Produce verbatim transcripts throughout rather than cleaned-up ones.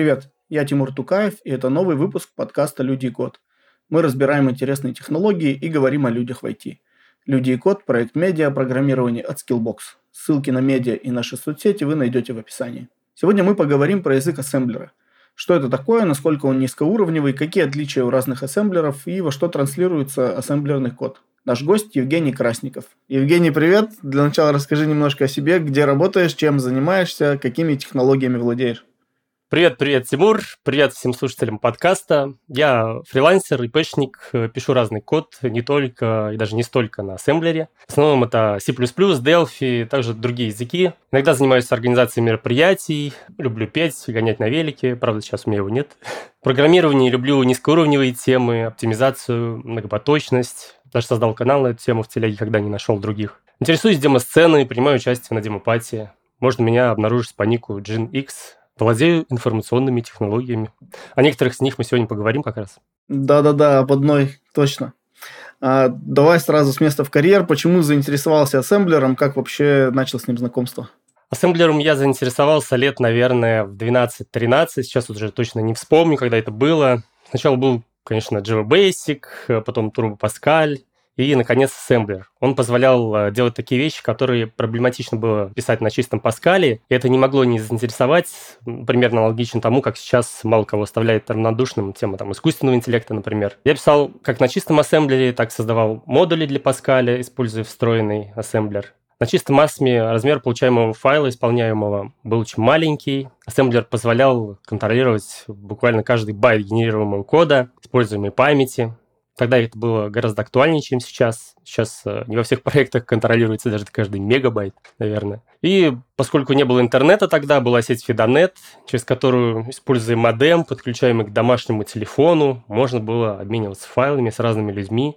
Привет, я Тимур Тукаев, и это новый выпуск подкаста «Люди и код». Мы разбираем интересные технологии и говорим о людях в ай ти. «Люди и код» – проект медиа о программировании от Skillbox. Ссылки на медиа и наши соцсети вы найдете в описании. Сегодня мы поговорим про язык ассемблера. Что это такое, насколько он низкоуровневый, какие отличия у разных ассемблеров и во что транслируется ассемблерный код. Наш гость Евгений Красников. Евгений, привет! Для начала расскажи немножко о себе, где работаешь, чем занимаешься, какими технологиями владеешь. Привет-привет, Тимур. Привет всем слушателям подкаста. Я фрилансер, ай пи-шник, пишу разный код, не только и даже не столько на ассемблере. В основном это си плюс плюс, Delphi, также другие языки. Иногда занимаюсь организацией мероприятий, люблю петь, гонять на велике. Правда, сейчас у меня его нет. Программирование люблю, низкоуровневые темы, оптимизацию, многопоточность. Даже создал канал на эту тему в телеге, когда не нашел других. Интересуюсь демосценой, принимаю участие на демопатии. Можно меня обнаружить по нику JinX. Владею информационными технологиями. О некоторых из них мы сегодня поговорим как раз. Да-да-да, об одной точно. А, давай сразу с места в карьер. Почему заинтересовался ассемблером? Как вообще начал с ним знакомство? Ассемблером я заинтересовался лет, наверное, в двенадцать-тринадцать. Сейчас уже точно не вспомню, когда это было. Сначала был, конечно, Java Basic, потом Turbo Pascal и, наконец, ассемблер. Он позволял делать такие вещи, которые проблематично было писать на чистом Паскале, и это не могло не заинтересовать, примерно аналогично тому, как сейчас мало кого оставляет равнодушным тема там, искусственного интеллекта, например. Я писал как на чистом ассемблере, так создавал модули для Паскаля, используя встроенный ассемблер. На чистом масме размер получаемого файла, исполняемого, был очень маленький. Ассемблер позволял контролировать буквально каждый байт генерируемого кода, используемой памяти. Тогда это было гораздо актуальнее, чем сейчас. Сейчас не во всех проектах контролируется даже каждый мегабайт, наверное. И поскольку не было интернета тогда, была сеть Fidonet, через которую, используя модем, подключаемый к домашнему телефону, можно было обмениваться файлами с разными людьми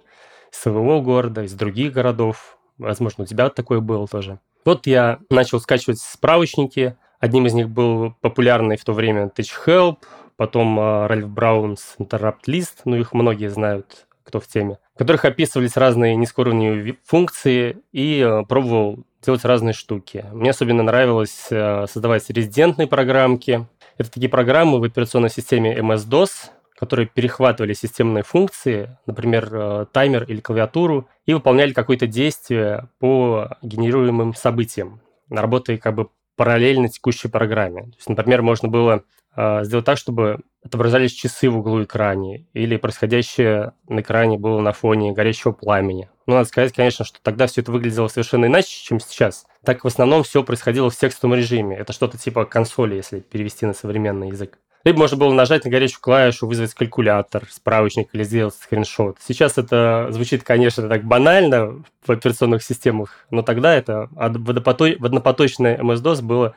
из своего города, из других городов. Возможно, у тебя такое было тоже. Вот я начал скачивать справочники. Одним из них был популярный в то время TouchHelp, потом Ralf Brown's Interrupt List, ну их многие знают, кто в теме, в которых описывались разные низкоуровневые функции и пробовал делать разные штуки. Мне особенно нравилось создавать резидентные программки. Это такие программы в операционной системе эм эс дос, которые перехватывали системные функции, например, таймер или клавиатуру, и выполняли какое-то действие по генерируемым событиям, работая как бы параллельно текущей программе. То есть, например, можно было сделать так, чтобы отображались часы в углу экрана, или происходящее на экране было на фоне горящего пламени. Но надо сказать, конечно, что тогда все это выглядело совершенно иначе, чем сейчас. Так в основном все происходило в текстовом режиме. Это что-то типа консоли, если перевести на современный язык. Либо можно было нажать на горячую клавишу, вызвать калькулятор, справочник или сделать скриншот. Сейчас это звучит, конечно, так банально в операционных системах, но тогда это однопоточное эм эс дос было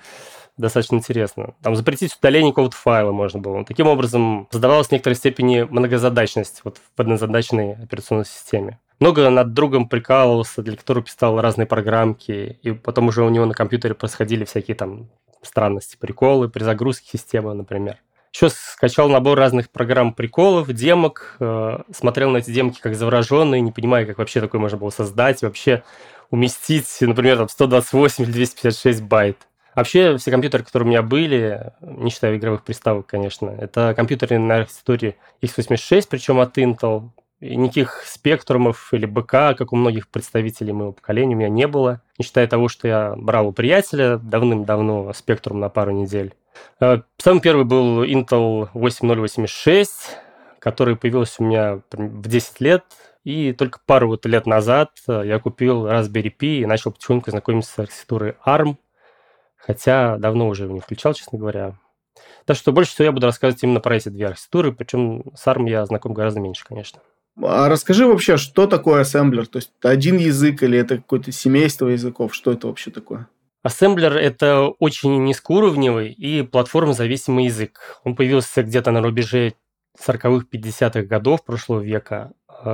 достаточно интересно. Там запретить удаление какого-то файла можно было. Таким образом, создавалась в некоторой степени многозадачность вот в однозадачной операционной системе. Много над другом прикалывался, для которого писал разные программки, и потом уже у него на компьютере происходили всякие там странности, приколы, при загрузке системы, например. Еще скачал набор разных программ приколов, демок, э, смотрел на эти демки как завороженный, не понимая, как вообще такое можно было создать, вообще уместить, например, там сто двадцать восемь или двести пятьдесят шесть байт. Вообще, все компьютеры, которые у меня были, не считая игровых приставок, конечно, это компьютеры на архитектуре икс восемьдесят шесть, причем от Intel. И никаких спектрумов или БК, как у многих представителей моего поколения, у меня не было. Не считая того, что я брал у приятеля давным-давно спектрум на пару недель. Самый первый был Intel восемь тысяч восемьдесят шесть, который появился у меня в десять лет. И только пару вот лет назад я купил Raspberry Pi и начал потихоньку знакомиться с архитектурой арм. Хотя давно уже его не включал, честно говоря. Так что больше всего я буду рассказывать именно про эти две архитектуры, причем с арм я знаком гораздо меньше, конечно. А расскажи вообще, что такое ассемблер? То есть один язык или это какое-то семейство языков? Что это вообще такое? Ассемблер – это очень низкоуровневый и платформозависимый язык. Он появился где-то на рубеже сороковых-пятидесятых годов прошлого века.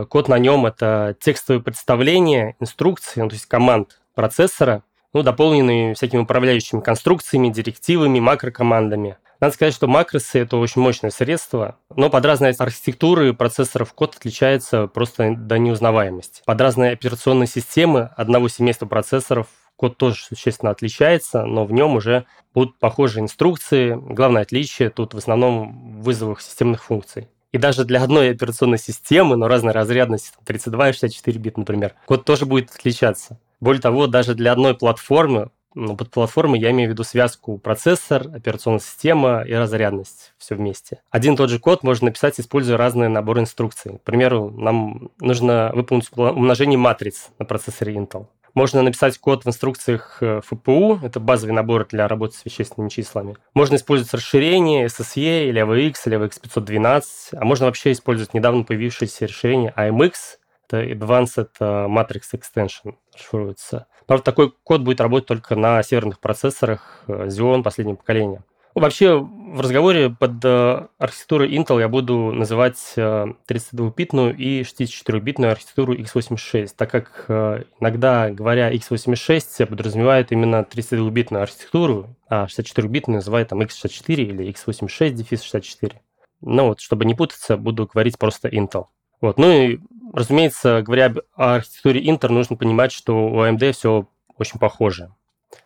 Код на нем – это текстовое представление, инструкции, ну, то есть команд процессора, ну, дополненные всякими управляющими конструкциями, директивами, макрокомандами. Надо сказать, что макросы – это очень мощное средство, но под разные архитектуры процессоров код отличается просто до неузнаваемости. Под разные операционные системы одного семейства процессоров Код тоже существенно отличается, но в нем уже будут похожие инструкции. Главное отличие тут в основном в вызовах системных функций. И даже для одной операционной системы, но разной разрядности, тридцать два и шестьдесят четыре бит, например, код тоже будет отличаться. Более того, даже для одной платформы, ну, под платформой я имею в виду связку процессор, операционная система и разрядность, все вместе. Один и тот же код можно написать, используя разные наборы инструкций. К примеру, нам нужно выполнить умножение матриц на процессоре Intel. Можно написать код в инструкциях эф пи ю, это базовый набор для работы с вещественными числами. Можно использовать расширение эс эс и или эй ви экс, или эй ви экс пятьсот двенадцать, а можно вообще использовать недавно появившееся расширение эй эм экс, это Advanced Matrix Extension, расшифровывается. Правда, такой код будет работать только на северных процессорах Xeon последнего поколения. Вообще, в разговоре под архитектурой Intel я буду называть тридцать два битную и шестьдесят четыре битную архитектуру икс восемьдесят шесть, так как иногда, говоря икс восемьдесят шесть, подразумевает именно тридцать два битную архитектуру, а шестьдесят четыре битную называют там икс шестьдесят четыре или икс восемьдесят шесть дефис шестьдесят четыре. Ну вот, чтобы не путаться, буду говорить просто Intel. Вот. Ну и, разумеется, говоря о архитектуре Intel, нужно понимать, что у эй эм ди все очень похоже.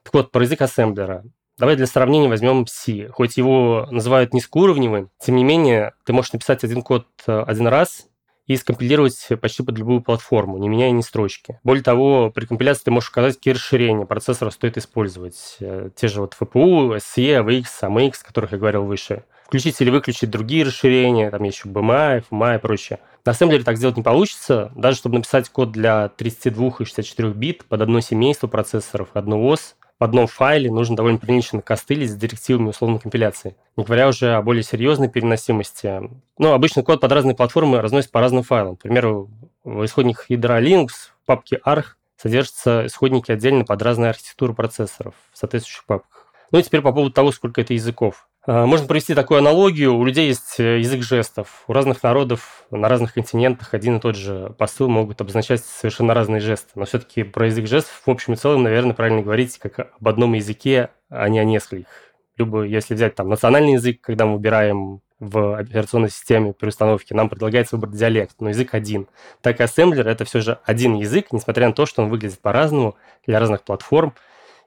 Так вот, про язык ассемблера. Давай для сравнения возьмем C. Хоть его называют низкоуровневым, тем не менее, ты можешь написать один код один раз и скомпилировать почти под любую платформу, не меняя ни строчки. Более того, при компиляции ты можешь указать, какие расширения процессора стоит использовать. Те же вот эф пи ю, эс и, эй ви экс, эй эм экс, о которых я говорил выше. Включить или выключить другие расширения, там еще би эм ай, эф эм ай и прочее. На самом деле так сделать не получится. Даже чтобы написать код для тридцати двух и шестидесяти четырёх бит под одно семейство процессоров, одну ОС, в одном файле нужно довольно прилично костылить с директивами условной компиляции, не говоря уже о более серьезной переносимости. Ну, обычно код под разные платформы разносится по разным файлам. К примеру, в исходниках ядра Linux в папке арг содержатся исходники отдельно под разные архитектуры процессоров в соответствующих папках. Ну и теперь по поводу того, сколько это языков. Можно провести такую аналогию. У людей есть язык жестов. У разных народов на разных континентах один и тот же посыл могут обозначать совершенно разные жесты. Но все-таки про язык жестов в общем и целом, наверное, правильно говорить как об одном языке, а не о нескольких. Либо если взять там национальный язык, когда мы выбираем в операционной системе при установке, нам предлагается выбрать диалект, но язык один. Так и ассемблер — это все же один язык, несмотря на то, что он выглядит по-разному для разных платформ.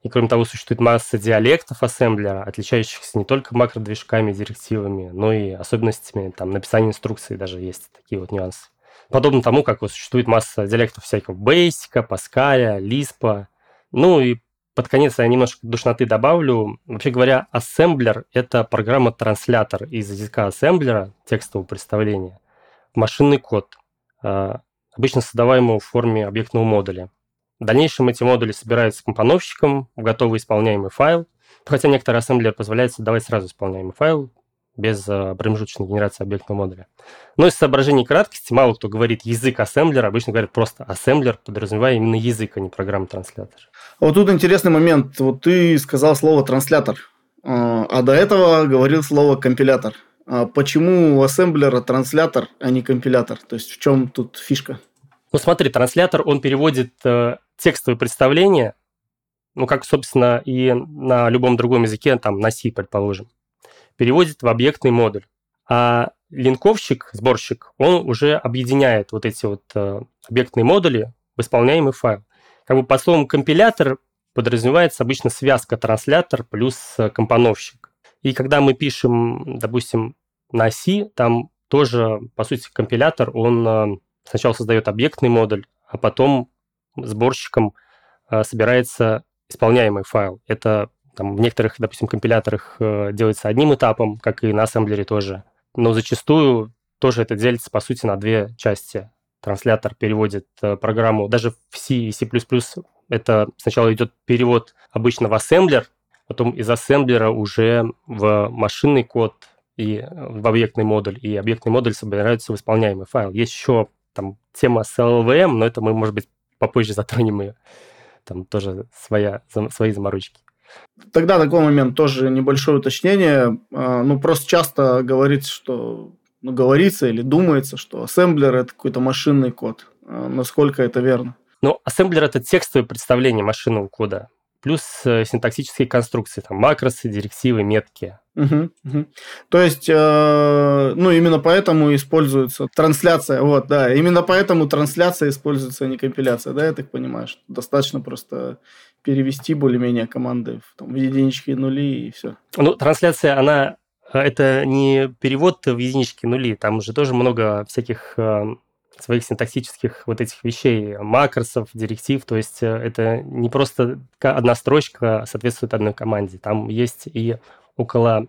И, кроме того, существует масса диалектов ассемблера, отличающихся не только макродвижками, директивами, но и особенностями там, написания инструкций, даже есть такие вот нюансы. Подобно тому, как вот существует масса диалектов всякого Basic, Паскаля, Лиспа. Ну и под конец я немножко душноты добавлю. Вообще говоря, ассемблер — это программа-транслятор из языка ассемблера, текстового представления, машинный код, обычно создаваемого в форме объектного модуля. В дальнейшем эти модули собираются компоновщиком в готовый исполняемый файл, хотя некоторые ассемблеры позволяют создавать сразу исполняемый файл без промежуточной генерации объектного модуля. Но из соображений краткости мало кто говорит язык ассемблера, обычно говорят просто ассемблер, подразумевая именно язык, а не программа-транслятор. Вот тут интересный момент. Вот ты сказал слово «транслятор», а до этого говорил слово «компилятор». Почему у ассемблера транслятор, а не компилятор? То есть в чем тут фишка? Ну смотри, транслятор, он переводит э, текстовое представление, ну как, собственно, и на любом другом языке, там на C, предположим, переводит в объектный модуль. А линковщик, сборщик, он уже объединяет вот эти вот э, объектные модули в исполняемый файл. Как бы под словом компилятор подразумевается обычно связка транслятор плюс компоновщик. И когда мы пишем, допустим, на C, там тоже, по сути, компилятор, он... Э, Сначала создает объектный модуль, а потом сборщиком э, собирается исполняемый файл. Это там, в некоторых, допустим, компиляторах э, делается одним этапом, как и на ассемблере тоже. Но зачастую тоже это делится, по сути, на две части. Транслятор переводит э, программу, даже в C и C++, это сначала идет перевод обычно в ассемблер, потом из ассемблера уже в машинный код и в объектный модуль, и объектный модуль собирается в исполняемый файл. Есть еще там тема с эл эл ви эм, но это мы, может быть, попозже затронем ее. Там тоже своя, свои заморочки. Тогда такой момент, тоже небольшое уточнение. Ну, просто часто говорится, что, ну, говорится или думается, что ассемблер – это какой-то машинный код. Насколько это верно? Ну, ассемблер – это текстовое представление машинного кода, плюс синтаксические конструкции, там, макросы, директивы, метки. Угу, угу. То есть, э, ну, именно поэтому используется трансляция, вот, да, именно поэтому трансляция используется, а не компиляция, да, я так понимаю, что достаточно просто перевести более-менее команды в, там, в единички и нули, и все. Ну, трансляция, она... Это не перевод в единички нули, там же тоже много всяких э, своих синтаксических вот этих вещей, макросов, директив, то есть это не просто одна строчка соответствует одной команде, там есть и около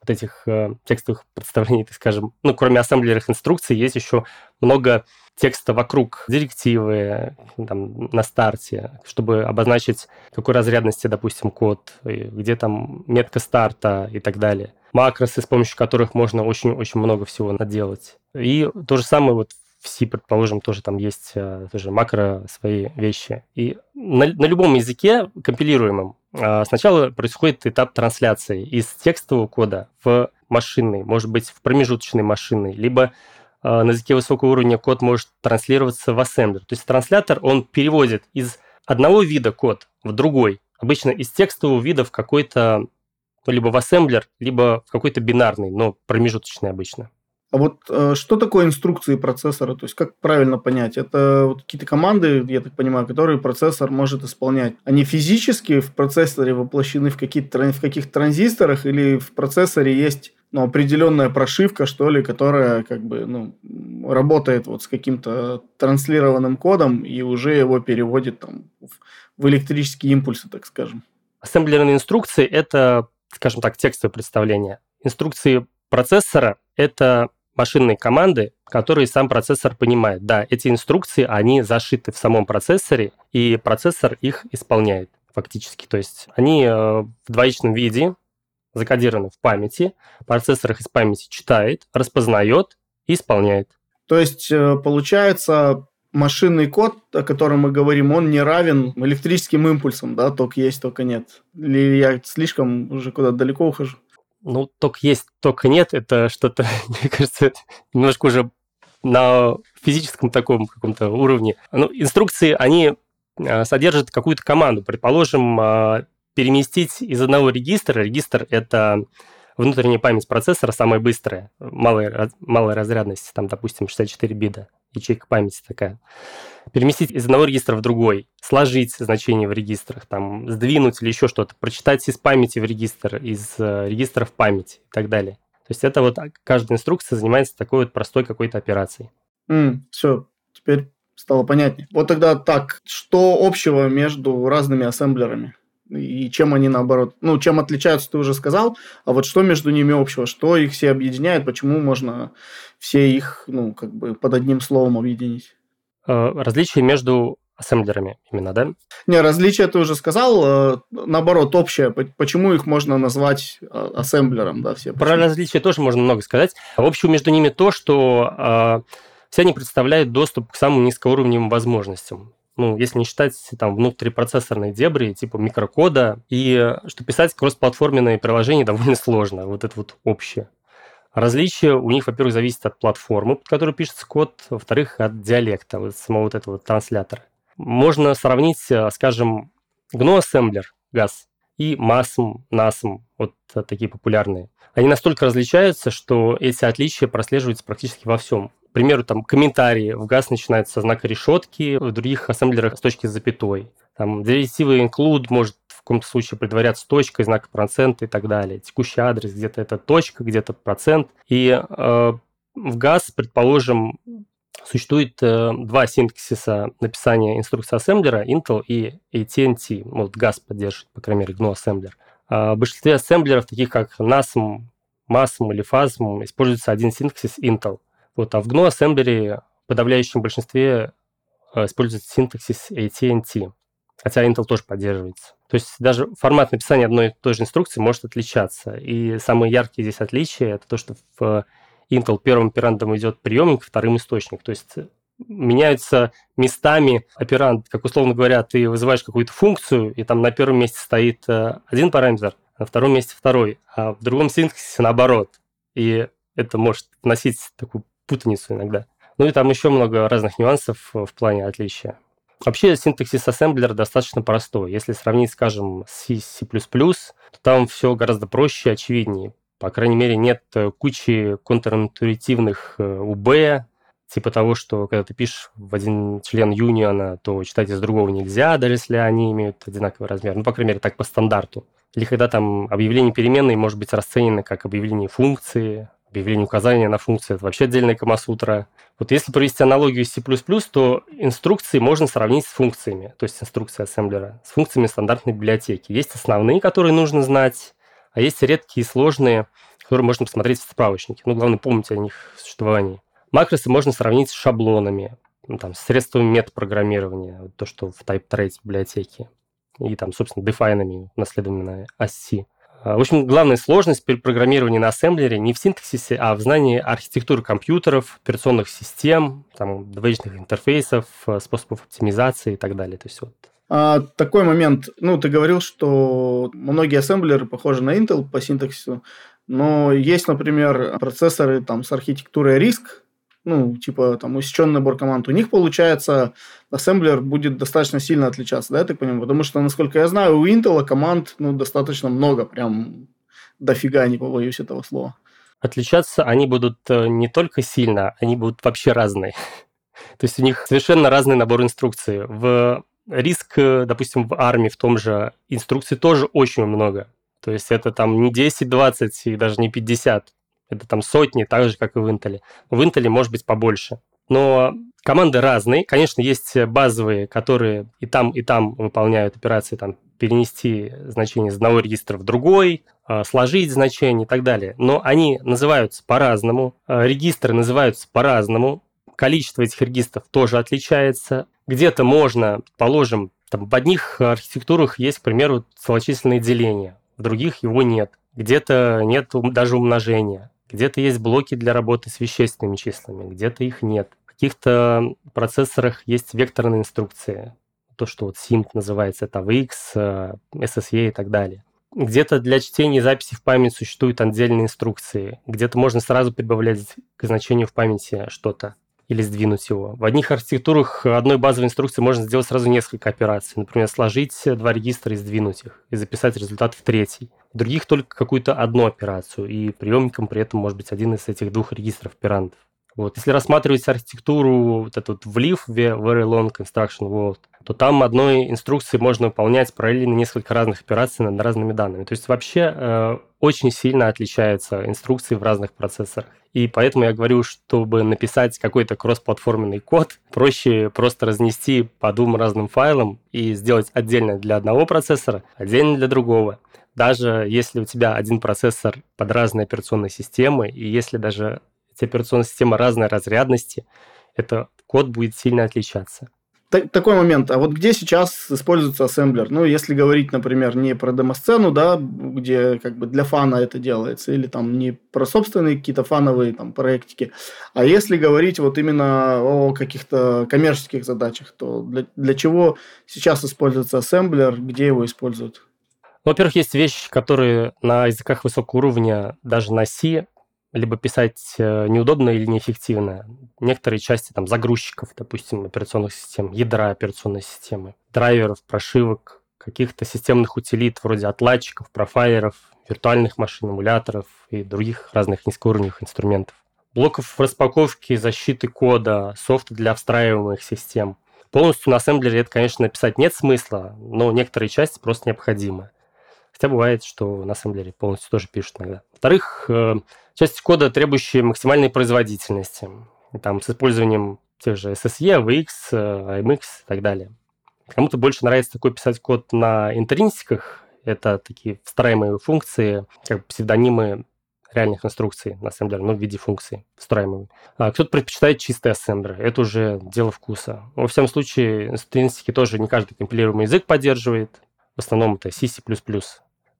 вот этих э, текстовых представлений, так скажем, ну, кроме ассемблерных инструкций, есть еще много текста вокруг директивы там, на старте, чтобы обозначить, какой разрядности, допустим, код, где там метка старта и так далее. Макросы, с помощью которых можно очень-очень много всего наделать. И то же самое вот в C, предположим, тоже там есть тоже макро свои вещи. И на, на любом языке компилируемом сначала происходит этап трансляции из текстового кода в машинный, может быть, в промежуточный машинный, либо на языке высокого уровня код может транслироваться в ассемблер. То есть транслятор, он переводит из одного вида код в другой, обычно из текстового вида в какой-то либо в ассемблер, либо в какой-то бинарный, но промежуточный обычно. А вот э, что такое инструкции процессора? То есть как правильно понять? Это вот какие-то команды, я так понимаю, которые процессор может исполнять. Они физически в процессоре воплощены в, какие-то, в каких-то транзисторах, или в процессоре есть ну, определенная прошивка, что ли, которая как бы ну, работает вот с каким-то транслированным кодом и уже его переводит там, в электрические импульсы, так скажем. Ассемблерные инструкции – это... скажем так, текстовое представление. Инструкции процессора — это машинные команды, которые сам процессор понимает. Да, эти инструкции, они зашиты в самом процессоре, и процессор их исполняет фактически. То есть они в двоичном виде закодированы в памяти, процессор их из памяти читает, распознает и исполняет. То есть, получается... Машинный код, о котором мы говорим, он не равен электрическим импульсам, да? Ток есть, тока нет. Или я слишком уже куда-то далеко ухожу? Ну, ток есть, тока нет, это что-то, мне кажется, немножко уже на физическом таком каком-то уровне. Ну, инструкции, они содержат какую-то команду. Предположим, переместить из одного регистра, регистр – это... внутренняя память процессора самая быстрая, малая, малая разрядность, там, допустим, шестьдесят четыре бита, ячейка памяти такая. Переместить из одного регистра в другой, сложить значения в регистрах, там, сдвинуть или еще что-то, прочитать из памяти в регистр, из регистра в память и так далее. То есть это вот каждая инструкция занимается такой вот простой какой-то операцией. Mm, все, теперь стало понятнее. Вот тогда так, что общего между разными ассемблерами? И чем они, наоборот, ну, чем отличаются, ты уже сказал, а вот что между ними общего, что их все объединяет, почему можно все их, ну, как бы под одним словом объединить? Различия между ассемблерами именно, да? Не, различия ты уже сказал, наоборот, общее, почему их можно назвать ассемблером, да, все? Почему? Про различия тоже можно много сказать. В общем, между ними то, что все они представляют доступ к самым низкоуровневым возможностям. Ну, если не считать там внутрипроцессорные дебри типа микрокода, и что писать кроссплатформенные приложения довольно сложно, вот это вот общее. Различие у них, во-первых, зависит от платформы, под которой пишется код, во-вторых, от диалекта, вот самого вот этого транслятора. Можно сравнить, скажем, джи эн ю Assembler, джи эй эс, и масм, насм, вот такие популярные. Они настолько различаются, что эти отличия прослеживаются практически во всем. К примеру, там комментарии в джи эй эс начинаются со знака решетки, в других ассемблерах с точки с запятой. Там директивы include может в каком-то случае предваряться точкой, знак процента и так далее. Текущий адрес, где-то это точка, где-то процент. И э, в джи эй эс, предположим, существует э, два синтаксиса написания инструкции ассемблера, Intel и эй ти энд ти. Вот джи эй эс поддерживает, по крайней мере, джи эн ю Assembler. А в большинстве ассемблеров, таких как насм, масм или фасм, используется один синтаксис Intel. Вот, а в джи эн ю Assembler в подавляющем большинстве используется синтаксис эй ти энд ти, хотя Intel тоже поддерживается. То есть даже формат написания одной и той же инструкции может отличаться. И самые яркие здесь отличия – это то, что в Intel первым операндом идет приемник, вторым источник. То есть меняются местами операнд. Как условно говоря, ты вызываешь какую-то функцию, и там на первом месте стоит один параметр, на втором месте второй, а в другом синтаксисе наоборот. И это может вносить такую путаницу иногда. Ну и там еще много разных нюансов в плане отличия. Вообще синтаксис ассемблера достаточно простой. Если сравнить, скажем, с C++, то там все гораздо проще и очевиднее. По крайней мере, нет кучи контринтуитивных УБ, типа того, что когда ты пишешь в один член юниона, то читать из другого нельзя, даже если они имеют одинаковый размер. Ну, по крайней мере, так по стандарту. Или когда там объявление переменной может быть расценено как объявление функции, объявление указания на функцию – это вообще отдельная камасутра. Вот если провести аналогию с C++, то инструкции можно сравнить с функциями, то есть инструкции ассемблера, с функциями стандартной библиотеки. Есть основные, которые нужно знать, а есть редкие и сложные, которые можно посмотреть в справочнике. Ну, главное, помнить о них существовании. Макросы можно сравнить с шаблонами, ну, там, с средствами метапрограммирования, вот то, что в TypeTrace библиотеке, и, там, собственно, дефайнами, наследованными на оси. В общем, главная сложность при программировании на ассемблере не в синтаксисе, а в знании архитектуры компьютеров, операционных систем, там, двоичных интерфейсов, способов оптимизации и так далее. То есть вот. А, такой момент. Ну, ты говорил, что многие ассемблеры похожи на Intel по синтаксису, но есть, например, процессоры там, с архитектурой риск, ну, типа там усеченный набор команд. У них, получается, ассемблер будет достаточно сильно отличаться, да, я так понимаю? Потому что, насколько я знаю, у Intel команд ну, достаточно много, прям дофига, не побоюсь этого слова. Отличаться они будут не только сильно, они будут вообще разные. То есть у них совершенно разный набор инструкций. В риск, допустим, в арм в том же инструкций тоже очень много. То есть это там не десять-двадцать и даже не пятьдесят. Это там сотни, так же, как и в Intel. В Intel может быть побольше. Но команды разные. Конечно, есть базовые, которые и там, и там выполняют операции, там, перенести значение из одного регистра в другой, сложить значение и так далее. Но они называются по-разному, регистры называются по-разному, количество этих регистров тоже отличается. Где-то можно, положим, там, в одних архитектурах есть, к примеру, целочисленное деление, в других его нет. Где-то нет даже умножения. Где-то есть блоки для работы с вещественными числами, где-то их нет. В каких-то процессорах есть векторные инструкции. То, что вот симд называется, это эй ви экс, эс эс и и так далее. Где-то для чтения и записи в память существуют отдельные инструкции. Где-то можно сразу прибавлять к значению в памяти что-то или сдвинуть его. В одних архитектурах одной базовой инструкции можно сделать сразу несколько операций. Например, сложить два регистра и сдвинуть их, и записать результат в третий. В других только какую-то одну операцию, и приемником при этом может быть один из этих двух регистров операндов. Вот. Если рассматривать архитектуру вот эту вот в лив, Very Long Instruction World, то там одной инструкции можно выполнять параллельно несколько разных операций над разными данными. То есть вообще э, очень сильно отличаются инструкции в разных процессорах. И поэтому я говорю, чтобы написать какой-то кроссплатформенный код, проще просто разнести по двум разным файлам и сделать отдельно для одного процессора, отдельно для другого. Даже если у тебя один процессор под разные операционные системы, и если даже эти операционные системы разной разрядности, этот код будет сильно отличаться. Так, такой момент. А вот где сейчас используется ассемблер? Ну, если говорить, например, не про демосцену, да, где как бы для фана это делается, или там не про собственные какие-то фановые там проектики, а если говорить вот именно о каких-то коммерческих задачах, то для, для чего сейчас используется ассемблер, где его используют? Во-первых, есть вещи, которые на языках высокого уровня, даже на C, либо писать неудобно или неэффективно. Некоторые части там, загрузчиков, допустим, операционных систем, ядра операционной системы, драйверов, прошивок, каких-то системных утилит вроде отладчиков, профайлеров, виртуальных машин, эмуляторов и других разных низкоуровневых инструментов. Блоков распаковки, защиты кода, софта для встраиваемых систем. Полностью на ассемблере это, конечно, написать нет смысла, но некоторые части просто необходимы. Хотя бывает, что на ассемблере полностью тоже пишут иногда. Во-вторых, части кода, требующие максимальной производительности. Там с использованием тех же эс эс и, эй ви экс, эй эм экс и так далее. Кому-то больше нравится такой писать код на интринсиках. Это такие встраиваемые функции, как бы псевдонимы реальных инструкций на ассемблере, но в виде функций встраиваемых. А кто-то предпочитает чистый ассемблер. Это уже дело вкуса. Во всяком случае, интринсики тоже не каждый компилируемый язык поддерживает. В основном это C, C++.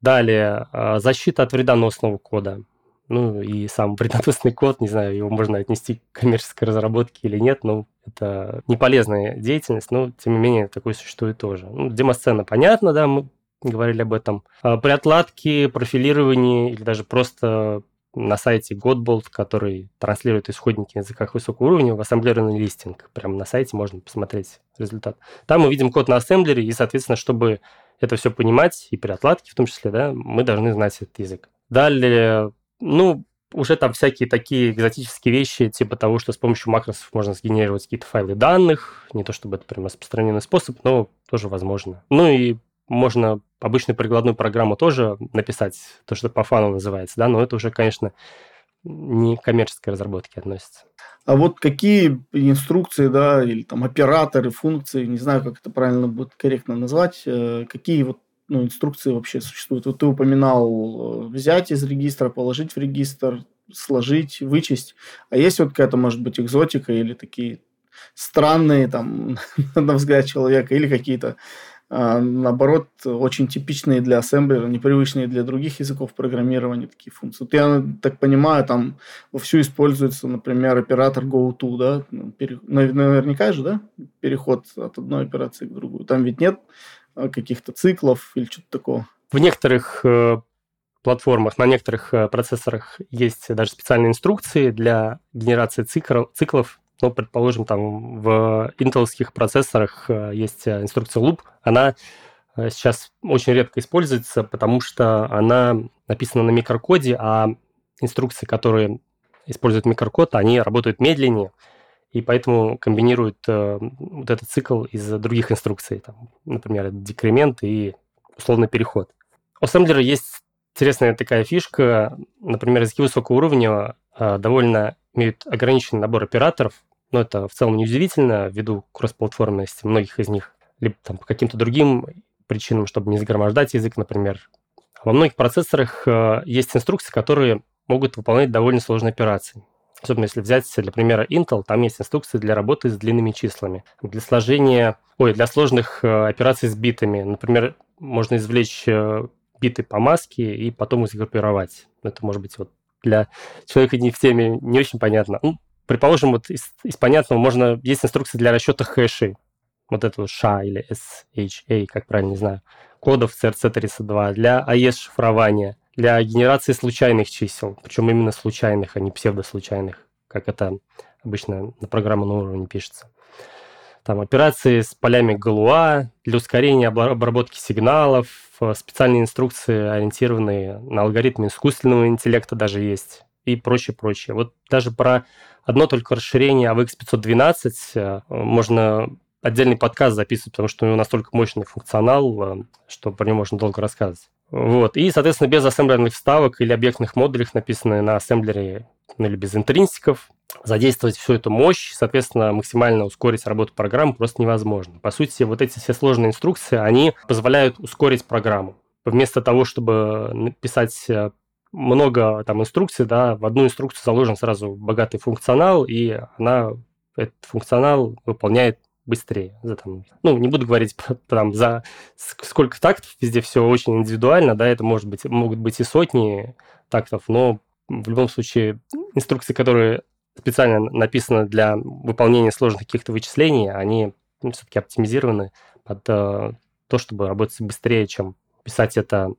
Далее, защита от вредоносного кода. Ну и сам вредоносный код, не знаю, его можно отнести к коммерческой разработке или нет, но это не полезная деятельность, но тем не менее такое существует тоже. Ну, демосцена, понятно, да, мы говорили об этом. При отладке, профилировании или даже просто на сайте Godbolt, который транслирует исходники на языках высокого уровня, в ассемблерный листинг. Прямо на сайте можно посмотреть результат. Там мы видим код на ассемблере, и, соответственно, чтобы это все понимать, и при отладке в том числе, да, мы должны знать этот язык. Далее, ну, уже там всякие такие экзотические вещи, типа того, что с помощью макросов можно сгенерировать какие-то файлы данных. Не то чтобы это прям распространенный способ, но тоже возможно. Ну и можно обычную прикладную программу тоже написать, то, что по фану называется, да, но это уже, конечно, не к коммерческой разработке относится. А вот какие инструкции, да, или там операторы, функции, не знаю, как это правильно будет корректно назвать, какие вот ну, инструкции вообще существуют? Вот ты упоминал взять из регистра, положить в регистр, сложить, вычесть. А есть вот какая-то, может быть, экзотика или такие странные, там, на взгляд человека, или какие-то, наоборот, очень типичные для ассемблера, непривычные для других языков программирования такие функции? Вот я так понимаю, там вовсю используется, например, оператор GoTo, да? Наверняка же, да? Переход от одной операции к другой. Там ведь нет каких-то циклов или что-то такого. В некоторых э, платформах, на некоторых э, процессорах есть даже специальные инструкции для генерации цикл, циклов. Ну, предположим, там в интеловских процессорах э, есть инструкция loop. Она э, сейчас очень редко используется, потому что она написана на микрокоде, а инструкции, которые используют микрокод, они работают медленнее. И поэтому комбинируют э, вот этот цикл из других инструкций, там, например, декремент и условный переход. У ассемблера есть интересная такая фишка, например, языки высокого уровня э, довольно имеют ограниченный набор операторов, но это в целом неудивительно ввиду кроссплатформенности многих из них, либо там, по каким-то другим причинам, чтобы не загромождать язык, например. Во многих процессорах э, есть инструкции, которые могут выполнять довольно сложные операции. Особенно если взять, для примера, Intel, там есть инструкции для работы с длинными числами, для сложения, ой, для сложных операций с битами. Например, можно извлечь биты по маске и потом их сгруппировать. Это, может быть, вот для человека не в теме не очень понятно. Ну, предположим, вот из, из понятного можно... Есть инструкции для расчета хэшей. Вот этого эс эйч эй или эс эйч эй, как правильно, не знаю. Кодов си эр си тридцать два, для эй и эс-шифрования, для генерации случайных чисел, причем именно случайных, а не псевдослучайных, как это обычно на программном уровне пишется. Там операции с полями галуа, для ускорения обработки сигналов, специальные инструкции, ориентированные на алгоритмы искусственного интеллекта даже есть и прочее-прочее. Вот даже про одно только расширение эй ви экс пятьсот двенадцать можно отдельный подкаст записывать, потому что у него настолько мощный функционал, что про него можно долго рассказывать. Вот. И, соответственно, без ассемблерных вставок или объектных модулей, написанных на ассемблере, ну, или без интринсиков, задействовать всю эту мощь, соответственно, максимально ускорить работу программы просто невозможно. По сути, вот эти все сложные инструкции, они позволяют ускорить программу. Вместо того, чтобы написать много там инструкций, да, в одну инструкцию заложен сразу богатый функционал, и она, этот функционал выполняет быстрее. За, там, ну, не буду говорить там, за сколько тактов, везде все очень индивидуально, да, это может быть, могут быть и сотни тактов, но в любом случае инструкции, которые специально написаны для выполнения сложных каких-то вычислений, они ну, все-таки оптимизированы под э, то, чтобы работать быстрее, чем писать это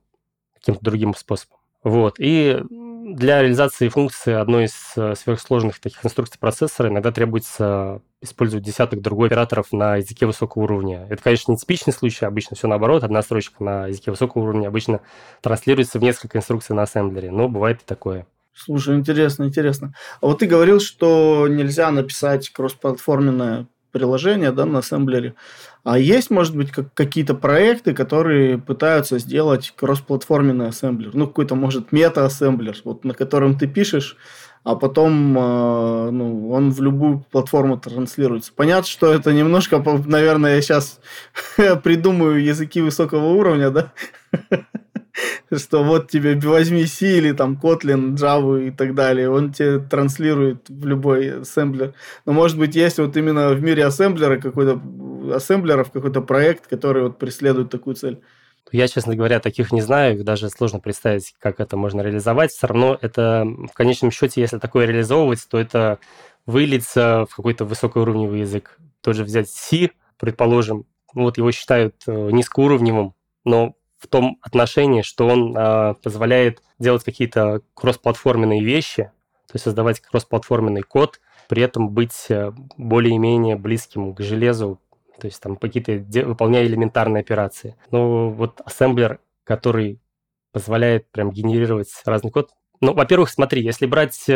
каким-то другим способом. Вот. И для реализации функции одной из сверхсложных таких инструкций процессора иногда требуется использовать десяток другой операторов на языке высокого уровня. Это, конечно, не типичный случай, обычно все наоборот. Одна строчка на языке высокого уровня обычно транслируется в несколько инструкций на ассемблере, но бывает и такое. Слушай, интересно, интересно. А вот ты говорил, что нельзя написать кроссплатформенное приложение, да, на ассемблере. А есть, может быть, как, какие-то проекты, которые пытаются сделать кроссплатформенный ассемблер? Ну, какой-то, может, мета-ассемблер, вот, на котором ты пишешь, а потом э, ну, он в любую платформу транслируется. Понятно, что это немножко, наверное, я сейчас придумаю языки высокого уровня, да? Что вот тебе возьми C или там Kotlin, Java и так далее, он тебе транслирует в любой ассемблер. Но, может быть, есть вот именно в мире ассемблера какой-то ассемблеров какой-то проект, который вот преследует такую цель? Я, честно говоря, таких не знаю, даже сложно представить, как это можно реализовать. Все равно это, в конечном счете, если такое реализовывать, то это выльется в какой-то высокоуровневый язык. Тот же взять C, предположим, вот его считают низкоуровневым, но в том отношении, что он э, позволяет делать какие-то кроссплатформенные вещи, то есть создавать кроссплатформенный код, при этом быть более-менее близким к железу, то есть там какие-то де- выполняя элементарные операции. Но вот ассемблер, который позволяет прям генерировать разный код, Ну, во-первых, смотри, если брать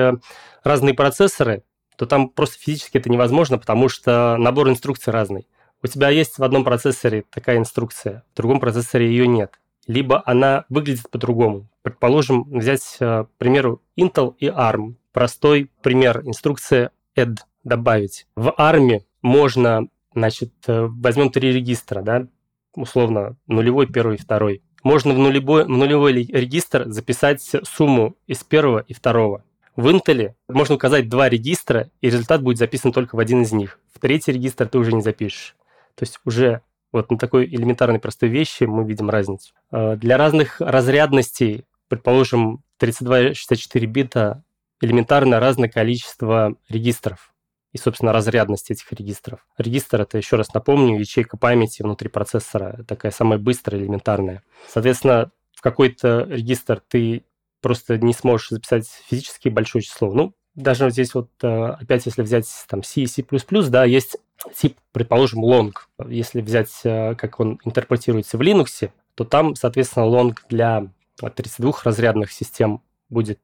разные процессоры, то там просто физически это невозможно, потому что набор инструкций разный. У тебя есть в одном процессоре такая инструкция, в другом процессоре ее нет. Либо она выглядит по-другому. Предположим, взять, к примеру, Intel и арм. Простой пример, инструкция add, добавить. В арм можно, значит, возьмем три регистра, да, условно, нулевой, первый, второй. Можно в нулевой, в нулевой регистр записать сумму из первого и второго. В Intel можно указать два регистра, и результат будет записан только в один из них. В третий регистр ты уже не запишешь. То есть уже вот на такой элементарной простой вещи мы видим разницу. Для разных разрядностей, предположим, тридцать два и шестьдесят четыре бита, элементарно разное количество регистров и, собственно, разрядность этих регистров. Регистр — это, еще раз напомню, ячейка памяти внутри процессора, такая самая быстрая, элементарная. Соответственно, в какой-то регистр ты просто не сможешь записать физически большое число. Ну, даже вот здесь вот опять, если взять там C и C++, да, есть тип, предположим, long. Если взять, как он интерпретируется в Linux, то там, соответственно, long для тридцати двух разрядных систем будет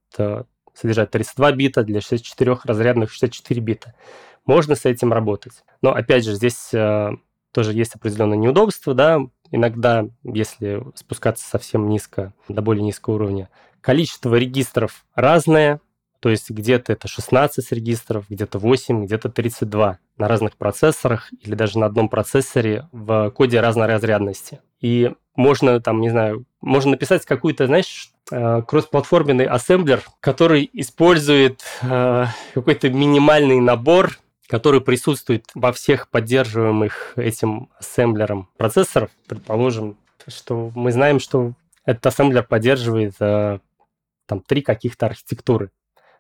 содержать тридцать два бита, для шестидесяти четырёх разрядных шестьдесят четыре бита. Можно с этим работать. Но, опять же, здесь э, тоже есть определенные неудобства, да, иногда, если спускаться совсем низко, до более низкого уровня. Количество регистров разное, то есть где-то это шестнадцать регистров, где-то восемь, где-то тридцать два на разных процессорах или даже на одном процессоре в коде разной разрядности. И можно там, не знаю, можно написать какую-то, знаешь, кроссплатформенный ассемблер, который использует э, какой-то минимальный набор, который присутствует во всех поддерживаемых этим ассемблером процессоров. Предположим, что мы знаем, что этот ассемблер поддерживает э, там три каких-то архитектуры.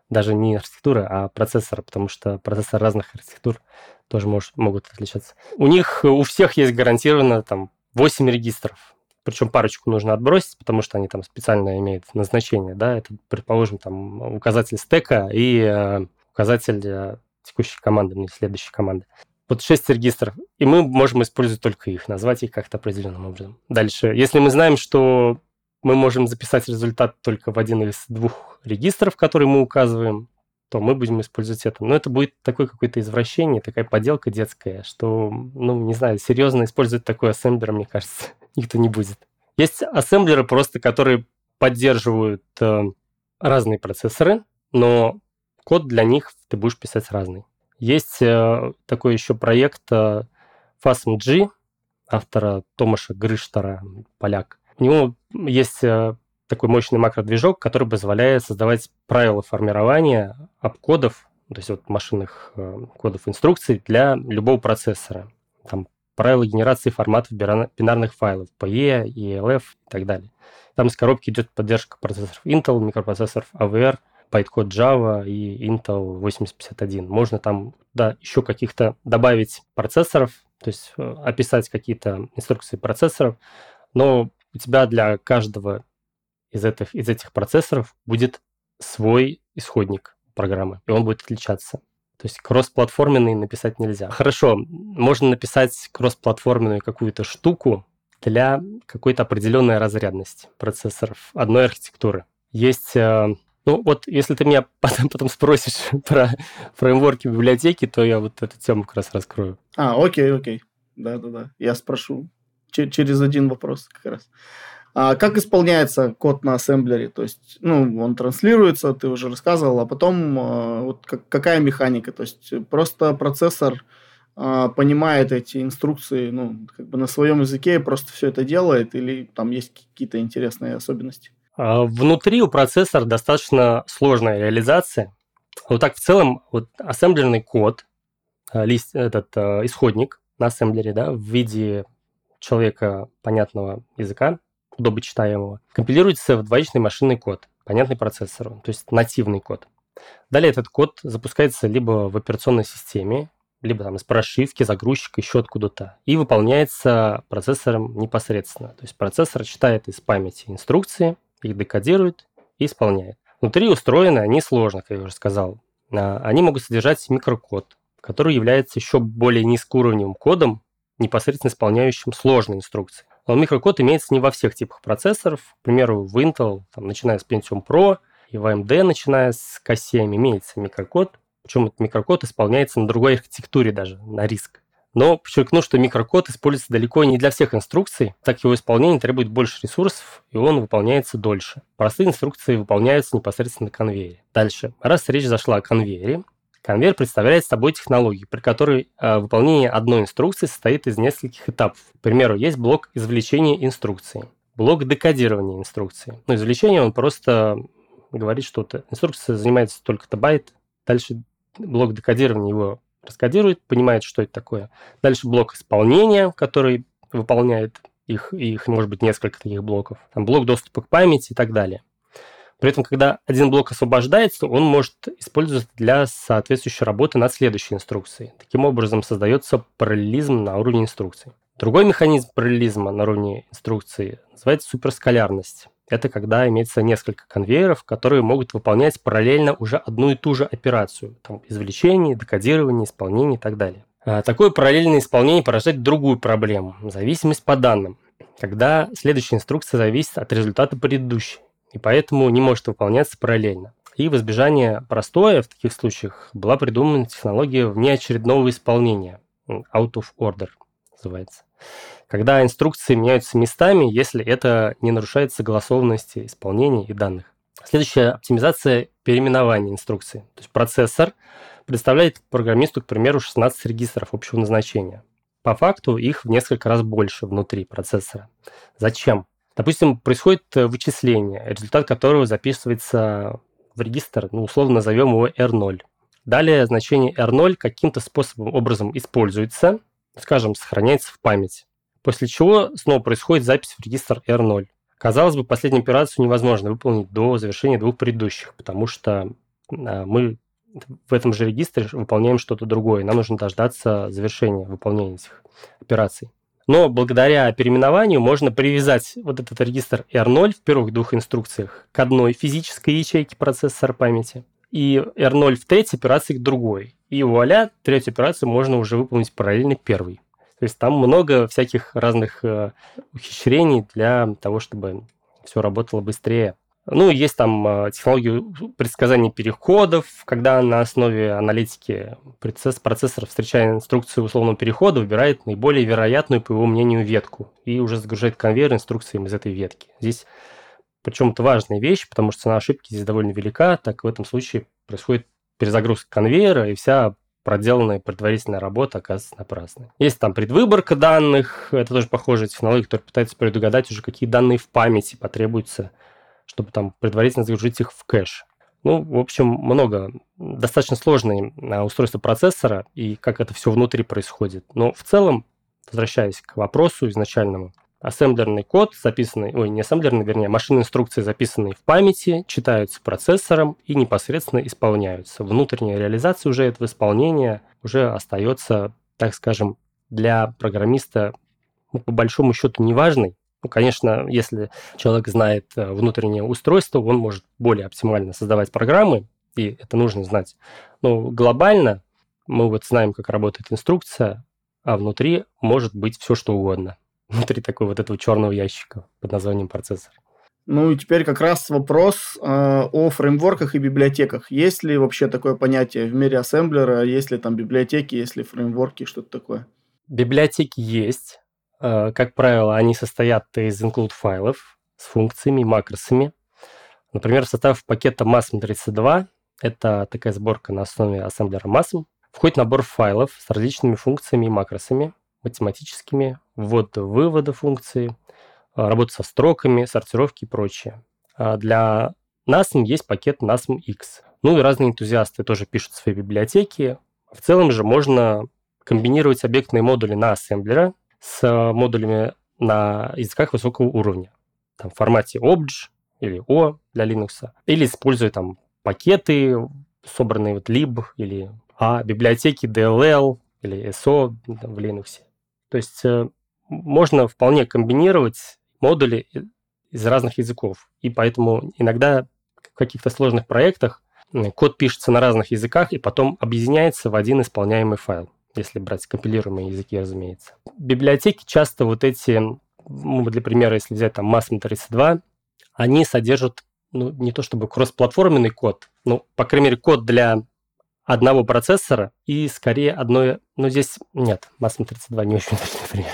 Даже не архитектуры, а процессора, потому что процессоры разных архитектур тоже мож, могут отличаться. У них, у всех есть гарантированно там восемь регистров. Причем парочку нужно отбросить, потому что они там специально имеют назначение, да, это, предположим, там указатель стека и э, указатель э, текущей команды, не следующей команды. Вот шесть регистров, и мы можем использовать только их, назвать их как-то определенным образом. Дальше, если мы знаем, что мы можем записать результат только в один из двух регистров, которые мы указываем, то мы будем использовать это. Но это будет такое какое-то извращение, такая поделка детская, что, ну, не знаю, серьезно использовать такой ассемблер, мне кажется, никто не будет. Есть ассемблеры просто, которые поддерживают э, разные процессоры, но код для них ты будешь писать разный. Есть э, такой еще проект э, фасм джи, автора Томаша Грыштора, поляк. У него есть... Э, такой мощный макродвижок, который позволяет создавать правила формирования обкодов, то есть вот машинных кодов инструкций для любого процессора. Там правила генерации форматов бинарных файлов пи и, и эл эф и так далее. Там из коробки идет поддержка процессоров Intel, микропроцессоров эй ви ар, байткод Java и Intel восемьдесят пятьдесят один. Можно там да, еще каких-то добавить процессоров, то есть описать какие-то инструкции процессоров, но у тебя для каждого Из этих, из этих процессоров будет свой исходник программы, и он будет отличаться. То есть кроссплатформенный написать нельзя. Хорошо, можно написать кроссплатформенную какую-то штуку для какой-то определенной разрядности процессоров одной архитектуры. Есть, ну вот если ты меня потом, потом спросишь про фреймворки библиотеки, то я вот эту тему как раз раскрою. А, окей, окей. Да-да-да, я спрошу Ч- через один вопрос как раз. А как исполняется код на ассемблере? То есть, ну, он транслируется, ты уже рассказывал, а потом э, вот как, какая механика? То есть, просто процессор э, понимает эти инструкции, ну, как бы на своем языке и просто все это делает, или там есть какие-то интересные особенности? Внутри у процессора достаточно сложная реализация. Вот так в целом, вот ассемблерный код, лист, этот э, исходник на ассемблере, да, в виде человека понятного языка, удобно читаемого, компилируется в двоичный машинный код, понятный процессору, то есть нативный код. Далее этот код запускается либо в операционной системе, либо там из прошивки, загрузчика, еще откуда-то, и выполняется процессором непосредственно. То есть процессор читает из памяти инструкции, их декодирует и исполняет. Внутри устроены они сложно, как я уже сказал. Они могут содержать микрокод, который является еще более низкоуровневым кодом, непосредственно исполняющим сложные инструкции. Но микрокод имеется не во всех типах процессоров. К примеру, в Intel, там, начиная с Pentium Pro, и в эй эм ди, начиная с кей семь, имеется микрокод, причем этот микрокод исполняется на другой архитектуре даже, на риск. Но подчеркну, что микрокод используется далеко не для всех инструкций, так его исполнение требует больше ресурсов, и он выполняется дольше. Простые инструкции выполняются непосредственно на конвейере. Дальше. Раз речь зашла о конвейере, конвейер представляет собой технологию, при которой э, выполнение одной инструкции состоит из нескольких этапов. К примеру, есть блок извлечения инструкции, блок декодирования инструкции. Но извлечение он просто говорит что-то. Инструкция занимается только-то байт. Дальше блок декодирования его раскодирует, понимает, что это такое. Дальше блок исполнения, который выполняет их, их может быть несколько таких блоков. Там блок доступа к памяти и так далее. При этом, когда один блок освобождается, он может использоваться для соответствующей работы над следующей инструкцией. Таким образом, создается параллелизм на уровне инструкции. Другой механизм параллелизма на уровне инструкции называется суперскалярность. Это когда имеется несколько конвейеров, которые могут выполнять параллельно уже одну и ту же операцию. Там извлечение, декодирование, исполнение и так далее. Такое параллельное исполнение порождает другую проблему – зависимость по данным, когда следующая инструкция зависит от результата предыдущей, и поэтому не может выполняться параллельно. И в избежание простоя в таких случаях была придумана технология внеочередного исполнения, out of order называется. Когда инструкции меняются местами, если это не нарушает согласованности исполнения и данных. Следующая оптимизация переименования инструкции. То есть процессор представляет программисту, к примеру, шестнадцать регистров общего назначения. По факту их в несколько раз больше внутри процессора. Зачем? Допустим, происходит вычисление, результат которого записывается в регистр, ну, условно назовем его эр ноль. Далее значение эр ноль каким-то способом, образом используется, скажем, сохраняется в память. После чего снова происходит запись в регистр эр ноль. Казалось бы, последнюю операцию невозможно выполнить до завершения двух предыдущих, потому что мы в этом же регистре выполняем что-то другое. Нам нужно дождаться завершения выполнения этих операций. Но благодаря переименованию можно привязать вот этот регистр эр ноль в первых двух инструкциях к одной физической ячейке процессора памяти, и эр ноль в третьей операции к другой. И вуаля, третью операцию можно уже выполнить параллельно первой. То есть там много всяких разных э, ухищрений для того, чтобы все работало быстрее. Ну, есть там э, технология предсказания переходов, когда на основе аналитики процесс, процессор, встречая инструкцию условного перехода, выбирает наиболее вероятную, по его мнению, ветку и уже загружает конвейер инструкциям из этой ветки. Здесь причем это важная вещь, потому что цена ошибки здесь довольно велика, так в этом случае происходит перезагрузка конвейера, и вся проделанная предварительная работа оказывается напрасной. Есть там предвыборка данных, это тоже похожая технология, которая пытается предугадать уже, какие данные в памяти потребуются, чтобы там предварительно загрузить их в кэш. Ну, в общем, много. Достаточно сложное устройство процессора и как это все внутри происходит. Но в целом, возвращаясь к вопросу изначальному, ассемблерный код, записанный, ой, не ассемблерный, вернее, машинные инструкции, записанные в памяти, читаются процессором и непосредственно исполняются. Внутренняя реализация уже этого исполнения уже остается, так скажем, для программиста, ну, по большому счету, неважной. Ну, конечно, если человек знает внутреннее устройство, он может более оптимально создавать программы, и это нужно знать. Но глобально мы вот знаем, как работает инструкция, а внутри может быть все, что угодно. Внутри такой вот этого черного ящика под названием процессор. Ну и теперь как раз вопрос э, о фреймворках и библиотеках. Есть ли вообще такое понятие в мире ассемблера? Есть ли там библиотеки, есть ли фреймворки, что-то такое? Библиотеки есть. Э, как правило, они состоят из include файлов с функциями, макросами. Например, в состав пакета масм тридцать два, это такая сборка на основе ассемблера масм, входит набор файлов с различными функциями и макросами, математическими, ввод-вывода функции, работа со строками, сортировки и прочее. Для насм есть пакет насм икс. Ну и разные энтузиасты тоже пишут свои библиотеки. В целом же можно комбинировать объектные модули на ассемблере с модулями на языках высокого уровня. Там, в формате обдж или о для Linux. Или используя там пакеты, собранные вот lib или а, библиотеки ди эл эл или эс о в Linux. То есть э, можно вполне комбинировать модули из разных языков. И поэтому иногда в каких-то сложных проектах код пишется на разных языках и потом объединяется в один исполняемый файл, если брать компилируемые языки, разумеется. Библиотеки часто вот эти, ну, для примера, если взять там масм тридцать два, они содержат ну, не то чтобы кроссплатформенный код, ну, по крайней мере, код для одного процессора и скорее одной... Ну, здесь нет, масм тридцать два не очень точный пример.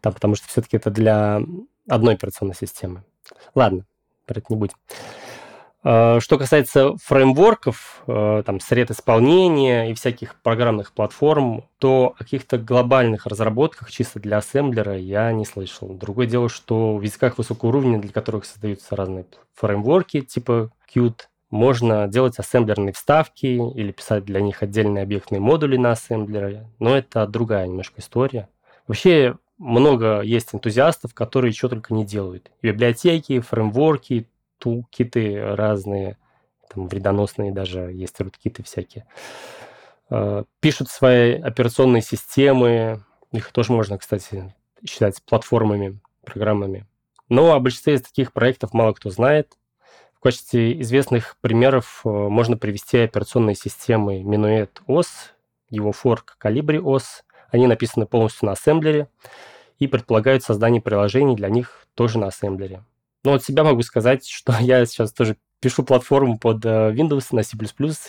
Там, потому что все-таки это для одной операционной системы. Ладно, про это не будем. Что касается фреймворков, там, сред исполнения и всяких программных платформ, то о каких-то глобальных разработках чисто для ассемблера я не слышал. Другое дело, что в языках высокого уровня, для которых создаются разные фреймворки типа Qt, можно делать ассемблерные вставки или писать для них отдельные объектные модули на ассемблере, но это другая немножко история. Вообще много есть энтузиастов, которые что только не делают. И библиотеки, и фреймворки, тулкиты разные, там, вредоносные даже, есть руткиты всякие. Пишут свои операционные системы, их тоже можно, кстати, считать платформами, программами. Но о большинстве из таких проектов мало кто знает. В качестве известных примеров можно привести операционные системы Minuet о эс, его форк Calibri о эс. Они написаны полностью на ассемблере и предполагают создание приложений для них тоже на ассемблере. Но от себя могу сказать, что я сейчас тоже пишу платформу под Windows на C++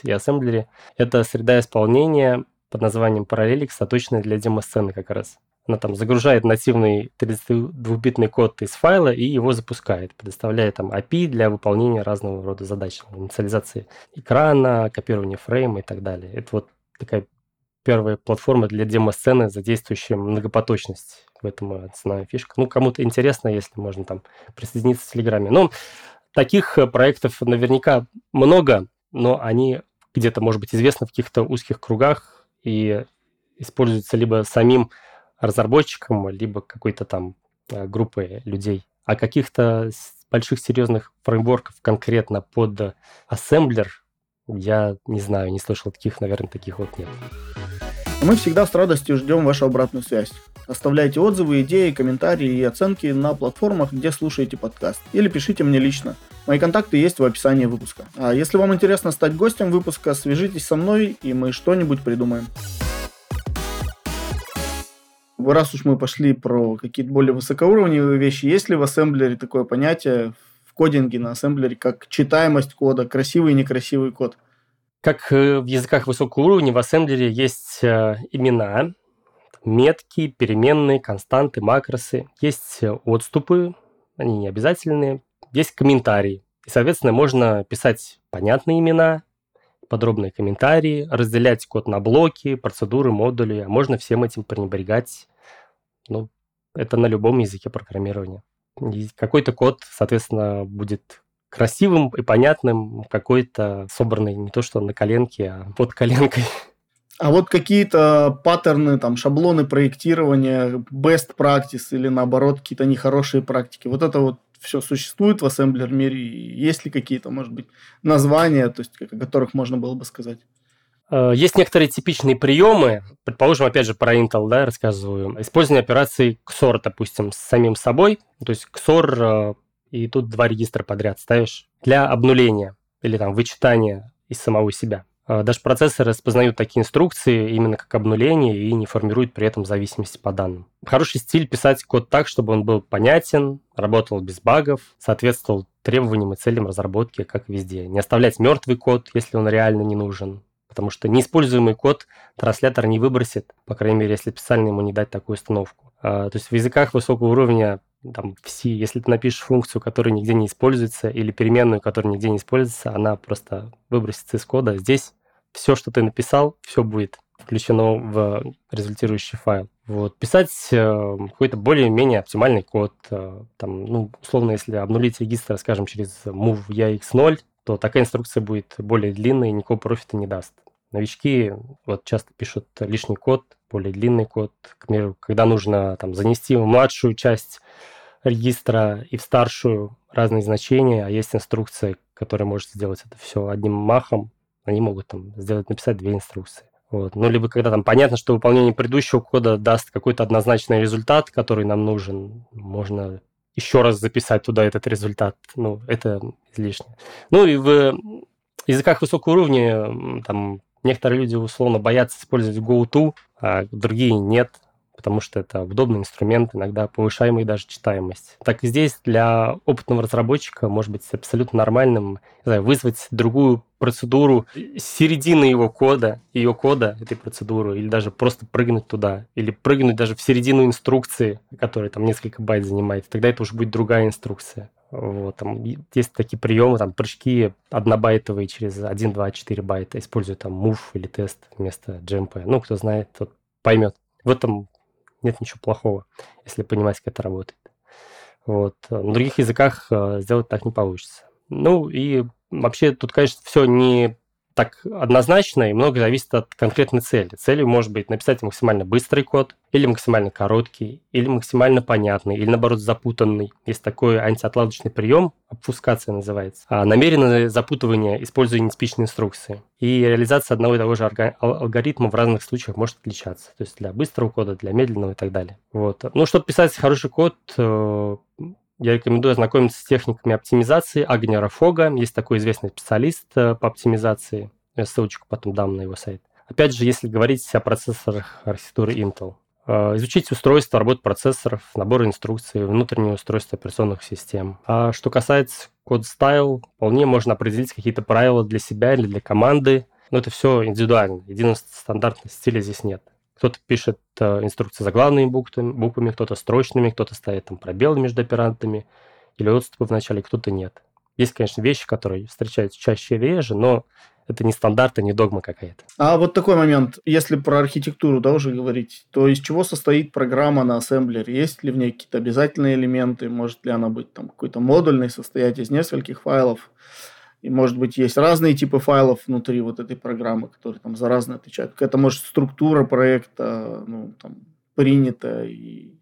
и ассемблере. Это среда исполнения под названием Parallelix, заточенная для демо-сцены как раз. Она там загружает нативный тридцатидвухбитный код из файла и его запускает, предоставляя там эй пи ай для выполнения разного рода задач, инициализации экрана, копирования фрейма и так далее. Это вот такая первая платформа для демо-сцены, задействующая многопоточность. В этом основная фишка. Ну, кому-то интересно, если можно там присоединиться в Телеграме. Ну, таких проектов наверняка много, но они где-то, может быть, известны в каких-то узких кругах и используются либо самим разработчиком, либо какой-то там группой людей. А каких-то больших серьезных фреймворков конкретно под ассемблер я не знаю, не слышал таких, наверное, таких вот нет. Мы всегда с радостью ждем вашу обратную связь. Оставляйте отзывы, идеи, комментарии и оценки на платформах, где слушаете подкаст. Или пишите мне лично. Мои контакты есть в описании выпуска. А если вам интересно стать гостем выпуска, свяжитесь со мной, и мы что-нибудь придумаем. Раз уж мы пошли про какие-то более высокоуровневые вещи, есть ли в ассемблере такое понятие в кодинге на ассемблере, как читаемость кода, красивый и некрасивый код? Как в языках высокого уровня, в ассемблере есть имена, метки, переменные, константы, макросы. Есть отступы, они не обязательные. Есть комментарии. И, соответственно, можно писать понятные имена, подробные комментарии, разделять код на блоки, процедуры, модули. А можно всем этим пренебрегать. Ну, это на любом языке программирования. И какой-то код, соответственно, будет красивым и понятным, какой-то собранный не то что на коленке, а под коленкой. А вот какие-то паттерны, там, шаблоны проектирования, best practice или, наоборот, какие-то нехорошие практики. Вот это вот все существует в ассемблер-мире? Есть ли какие-то, может быть, названия, то есть, о которых можно было бы сказать? Есть некоторые типичные приемы. Предположим, опять же, про Intel, да, рассказываю. Использование операций ксор, допустим, с самим собой. То есть, ксор, и тут два регистра подряд ставишь для обнуления или там вычитания из самого себя. Даже процессоры распознают такие инструкции именно как обнуление и не формируют при этом зависимости по данным. Хороший стиль писать код так, чтобы он был понятен, работал без багов, соответствовал требованиям и целям разработки, как везде. Не оставлять мертвый код, если он реально не нужен, потому что неиспользуемый код транслятор не выбросит, по крайней мере, если специально ему не дать такую установку. То есть в языках высокого уровня, там, в C, если ты напишешь функцию, которая нигде не используется, или переменную, которая нигде не используется, она просто выбросится из кода. Здесь все, что ты написал, все будет включено в результирующий файл. Вот. Писать э, какой-то более-менее оптимальный код. Э, там, ну, условно, если обнулить регистр, скажем, через move и икс ноль, то такая инструкция будет более длинной и никакого профита не даст. Новички вот, часто пишут лишний код, более длинный код. К примеру, когда нужно там, занести в младшую часть регистра и в старшую разные значения, а есть инструкция, которая может сделать это все одним махом, они могут там, сделать, написать две инструкции. Вот. Ну, либо когда там понятно, что выполнение предыдущего кода даст какой-то однозначный результат, который нам нужен, можно еще раз записать туда этот результат. Ну, это излишне. Ну, и в языках высокого уровня там некоторые люди условно боятся использовать гоу ту, а другие нет. потому что это удобный инструмент, иногда повышаемый даже читаемость. Так и здесь для опытного разработчика может быть абсолютно нормальным, не знаю, вызвать другую процедуру с середины его кода, ее кода, этой процедуры, или даже просто прыгнуть туда, или прыгнуть даже в середину инструкции, которая там несколько байт занимает, тогда это уже будет другая инструкция. Вот, там есть такие приемы, там прыжки однобайтовые через один, два, четыре байта, используя там move или тест вместо джемпа. Ну, кто знает, тот поймет. В этом нет ничего плохого, если понимать, как это работает. Вот. На других языках сделать так не получится. Ну и вообще тут, конечно, все не так однозначно, и многое зависит от конкретной цели. Целью может быть написать максимально быстрый код, или максимально короткий, или максимально понятный, или, наоборот, запутанный. Есть такой антиотладочный прием, обфускация называется, а намеренное запутывание, используя нетипичные инструкции. И реализация одного и того же алгоритма в разных случаях может отличаться. То есть для быстрого кода, для медленного и так далее. Вот. Ну, чтобы писать хороший код, я рекомендую ознакомиться с техниками оптимизации Агнера Фога. Есть такой известный специалист по оптимизации. Я ссылочку потом дам на его сайт. Опять же, если говорить о процессорах архитектуры Intel. Изучить устройство, работу процессоров, набор инструкций, внутреннее устройство операционных систем. А что касается код-стайл, вполне можно определить какие-то правила для себя или для команды. Но это все индивидуально. Единого стандартного стиля здесь нет. Кто-то пишет инструкции заглавными буквами, кто-то строчными, кто-то ставит там пробелы между операндами или отступы в начале, кто-то нет. Есть, конечно, вещи, которые встречаются чаще и реже, но это не стандарт, а не догма какая-то. А вот такой момент, если про архитектуру, да, уже говорить, то из чего состоит программа на ассемблере? Есть ли в ней какие-то обязательные элементы? Может ли она быть там какой-то модульной, состоять из нескольких файлов? И, может быть, есть разные типы файлов внутри вот этой программы, которые там за разные отвечают. Какая-то, может, структура проекта, ну, там, принята. И...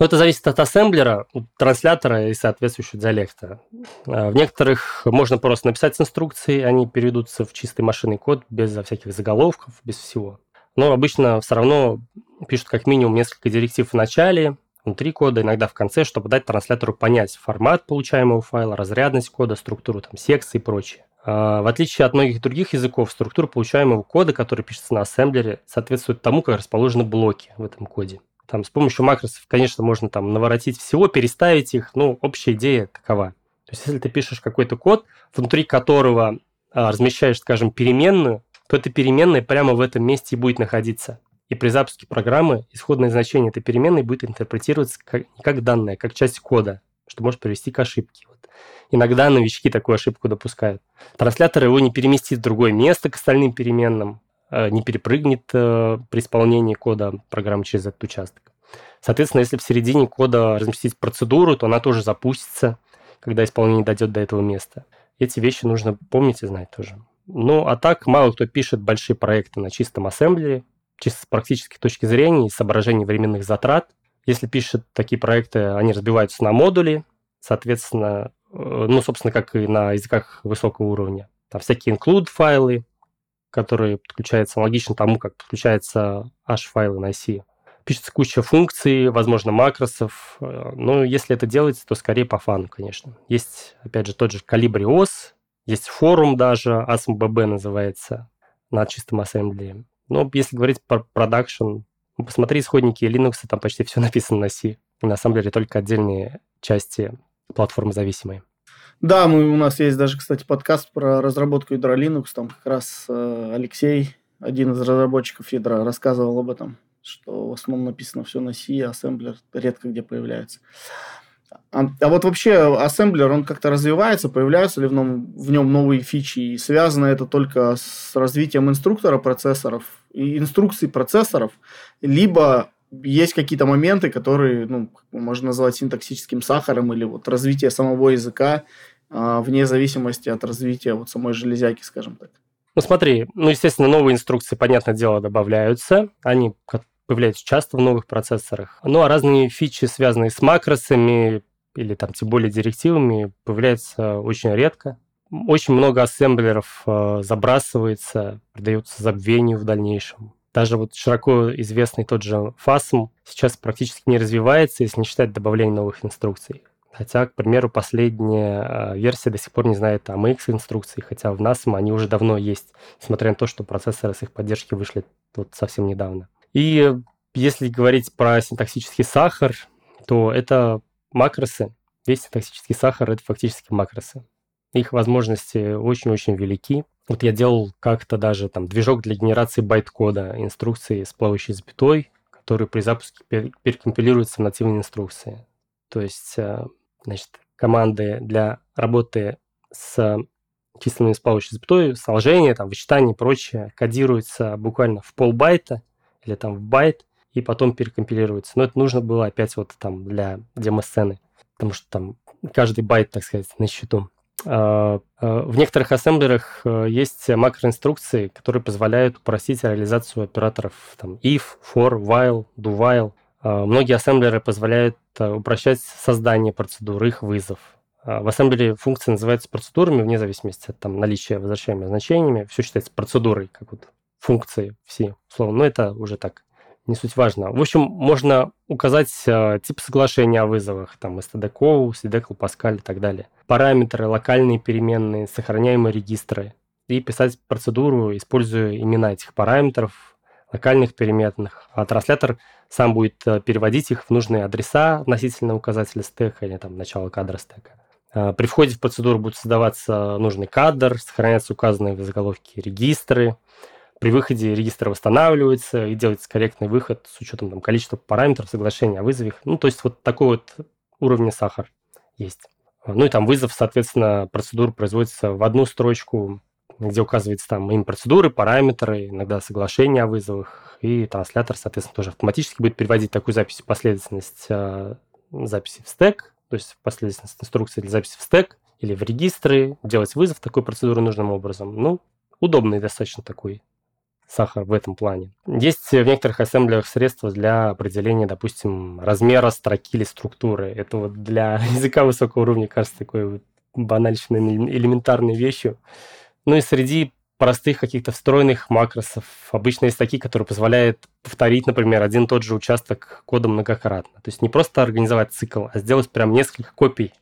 Ну, это зависит от ассемблера, транслятора и соответствующего диалекта. В некоторых можно просто написать инструкции, они переведутся в чистый машинный код без всяких заголовков, без всего. Но обычно все равно пишут как минимум несколько директив в начале, внутри кода, иногда в конце, чтобы дать транслятору понять формат получаемого файла, разрядность кода, структуру там, секций и прочее. В отличие от многих других языков, структура получаемого кода, который пишется на ассемблере, соответствует тому, как расположены блоки в этом коде. Там, с помощью макросов, конечно, можно там наворотить всего, переставить их, но общая идея такова. То есть, если ты пишешь какой-то код, внутри которого а, размещаешь, скажем, переменную, то эта переменная прямо в этом месте и будет находиться. И при запуске программы исходное значение этой переменной будет интерпретироваться как, не как данное, а как часть кода, что может привести к ошибке. Вот. Иногда новички такую ошибку допускают. Транслятор его не переместит в другое место к остальным переменным, не перепрыгнет при исполнении кода программы через этот участок. Соответственно, если в середине кода разместить процедуру, то она тоже запустится, когда исполнение дойдет до этого места. Эти вещи нужно помнить и знать тоже. Ну, а так мало кто пишет большие проекты на чистом ассемблере, чисто с практической точки зрения и соображений временных затрат. Если пишут такие проекты, они разбиваются на модули, соответственно, ну, собственно, как и на языках высокого уровня. Там всякие include-файлы, которые подключаются аналогично тому, как подключаются H-файлы на си. Пишется куча функций, возможно, макросов. Но если это делается, то скорее по фану, конечно. Есть, опять же, тот же Calibri-о эс, есть форум даже, эй эс эм би би называется, на чистом ассемблере. Но если говорить про продакшн, посмотри исходники Linux, там почти все написано на си. И на самом деле только отдельные части платформы зависимые. Да, мы, у нас есть даже, кстати, подкаст про разработку ядра Linux. Там как раз э, Алексей, один из разработчиков ядра, рассказывал об этом, что в основном написано все на си, а ассемблер редко где появляется. А, а вот вообще ассемблер, он как-то развивается? Появляются ли в нем, в нем новые фичи? И связано это только с развитием инструктора процессоров и инструкций процессоров, либо есть какие-то моменты, которые, ну, можно назвать синтаксическим сахаром или вот развитие самого языка а, вне зависимости от развития вот самой железяки, скажем так. Ну, смотри, ну, естественно, новые инструкции, понятное дело, добавляются. Они появляются часто в новых процессорах. Ну, а разные фичи, связанные с макросами или там тем более директивами, появляются очень редко. Очень много ассемблеров э, забрасывается, придается забвению в дальнейшем. Даже вот широко известный тот же фасм сейчас практически не развивается, если не считать добавление новых инструкций. Хотя, к примеру, последняя версия до сих пор не знает эй эм икс инструкций, хотя в насм они уже давно есть, несмотря на то, что процессоры с их поддержки вышли вот совсем недавно. И Если говорить про синтаксический сахар, то это макросы. Весь синтаксический сахар — это фактически макросы. Их возможности очень-очень велики. Вот я делал как-то даже там движок для генерации байткода, инструкции с плавающей запятой, которые при запуске пер- перекомпилируются в нативные инструкции. То есть, значит, команды для работы с числами с плавающей запятой, сложение, там, вычитание и прочее кодируются буквально в полбайта или там в байт и потом перекомпилируются. Но это нужно было опять вот там для демо-сцены, потому что там каждый байт, так сказать, на счету. В некоторых ассемблерах есть макроинструкции, которые позволяют упростить реализацию операторов там if, for, while, do while. Многие ассемблеры позволяют упрощать создание процедур, их вызов. В ассемблере функции называются процедурами, вне зависимости от там, наличия возвращаемых значениями. Все считается процедурой, как вот функции все, условно. Но это уже так, не суть важно. В общем, можно указать тип соглашения о вызовах, там, std-call, cd-call, Pascal и так далее. Параметры, локальные переменные, сохраняемые регистры. И писать процедуру, используя имена этих параметров, локальных переменных. А транслятор сам будет переводить их в нужные адреса относительно указателя стека или там начала кадра стека. При входе в процедуру будет создаваться нужный кадр, сохраняются указанные в заголовке регистры. При выходе регистр восстанавливается и делается корректный выход с учетом там, количества параметров, соглашений о вызове. Ну, то есть вот такой вот уровень сахар есть. Ну и там вызов, соответственно, процедур производится в одну строчку, где указывается там им процедуры, параметры, иногда соглашения о вызовах, и транслятор, соответственно, тоже автоматически будет переводить такую запись в последовательность э, записи в стэк, то есть в последовательность инструкции для записи в стэк или в регистры, делать вызов такой процедуры нужным образом. Ну, удобный достаточно такой сахар в этом плане. Есть в некоторых ассемблерах средства для определения, допустим, размера строки или структуры. Это вот для языка высокого уровня кажется такой вот банальной, элементарной вещью. Ну и среди простых каких-то встроенных макросов обычно есть такие, которые позволяют повторить, например, один и тот же участок кода многократно. То есть не просто организовать цикл, а сделать прям несколько копий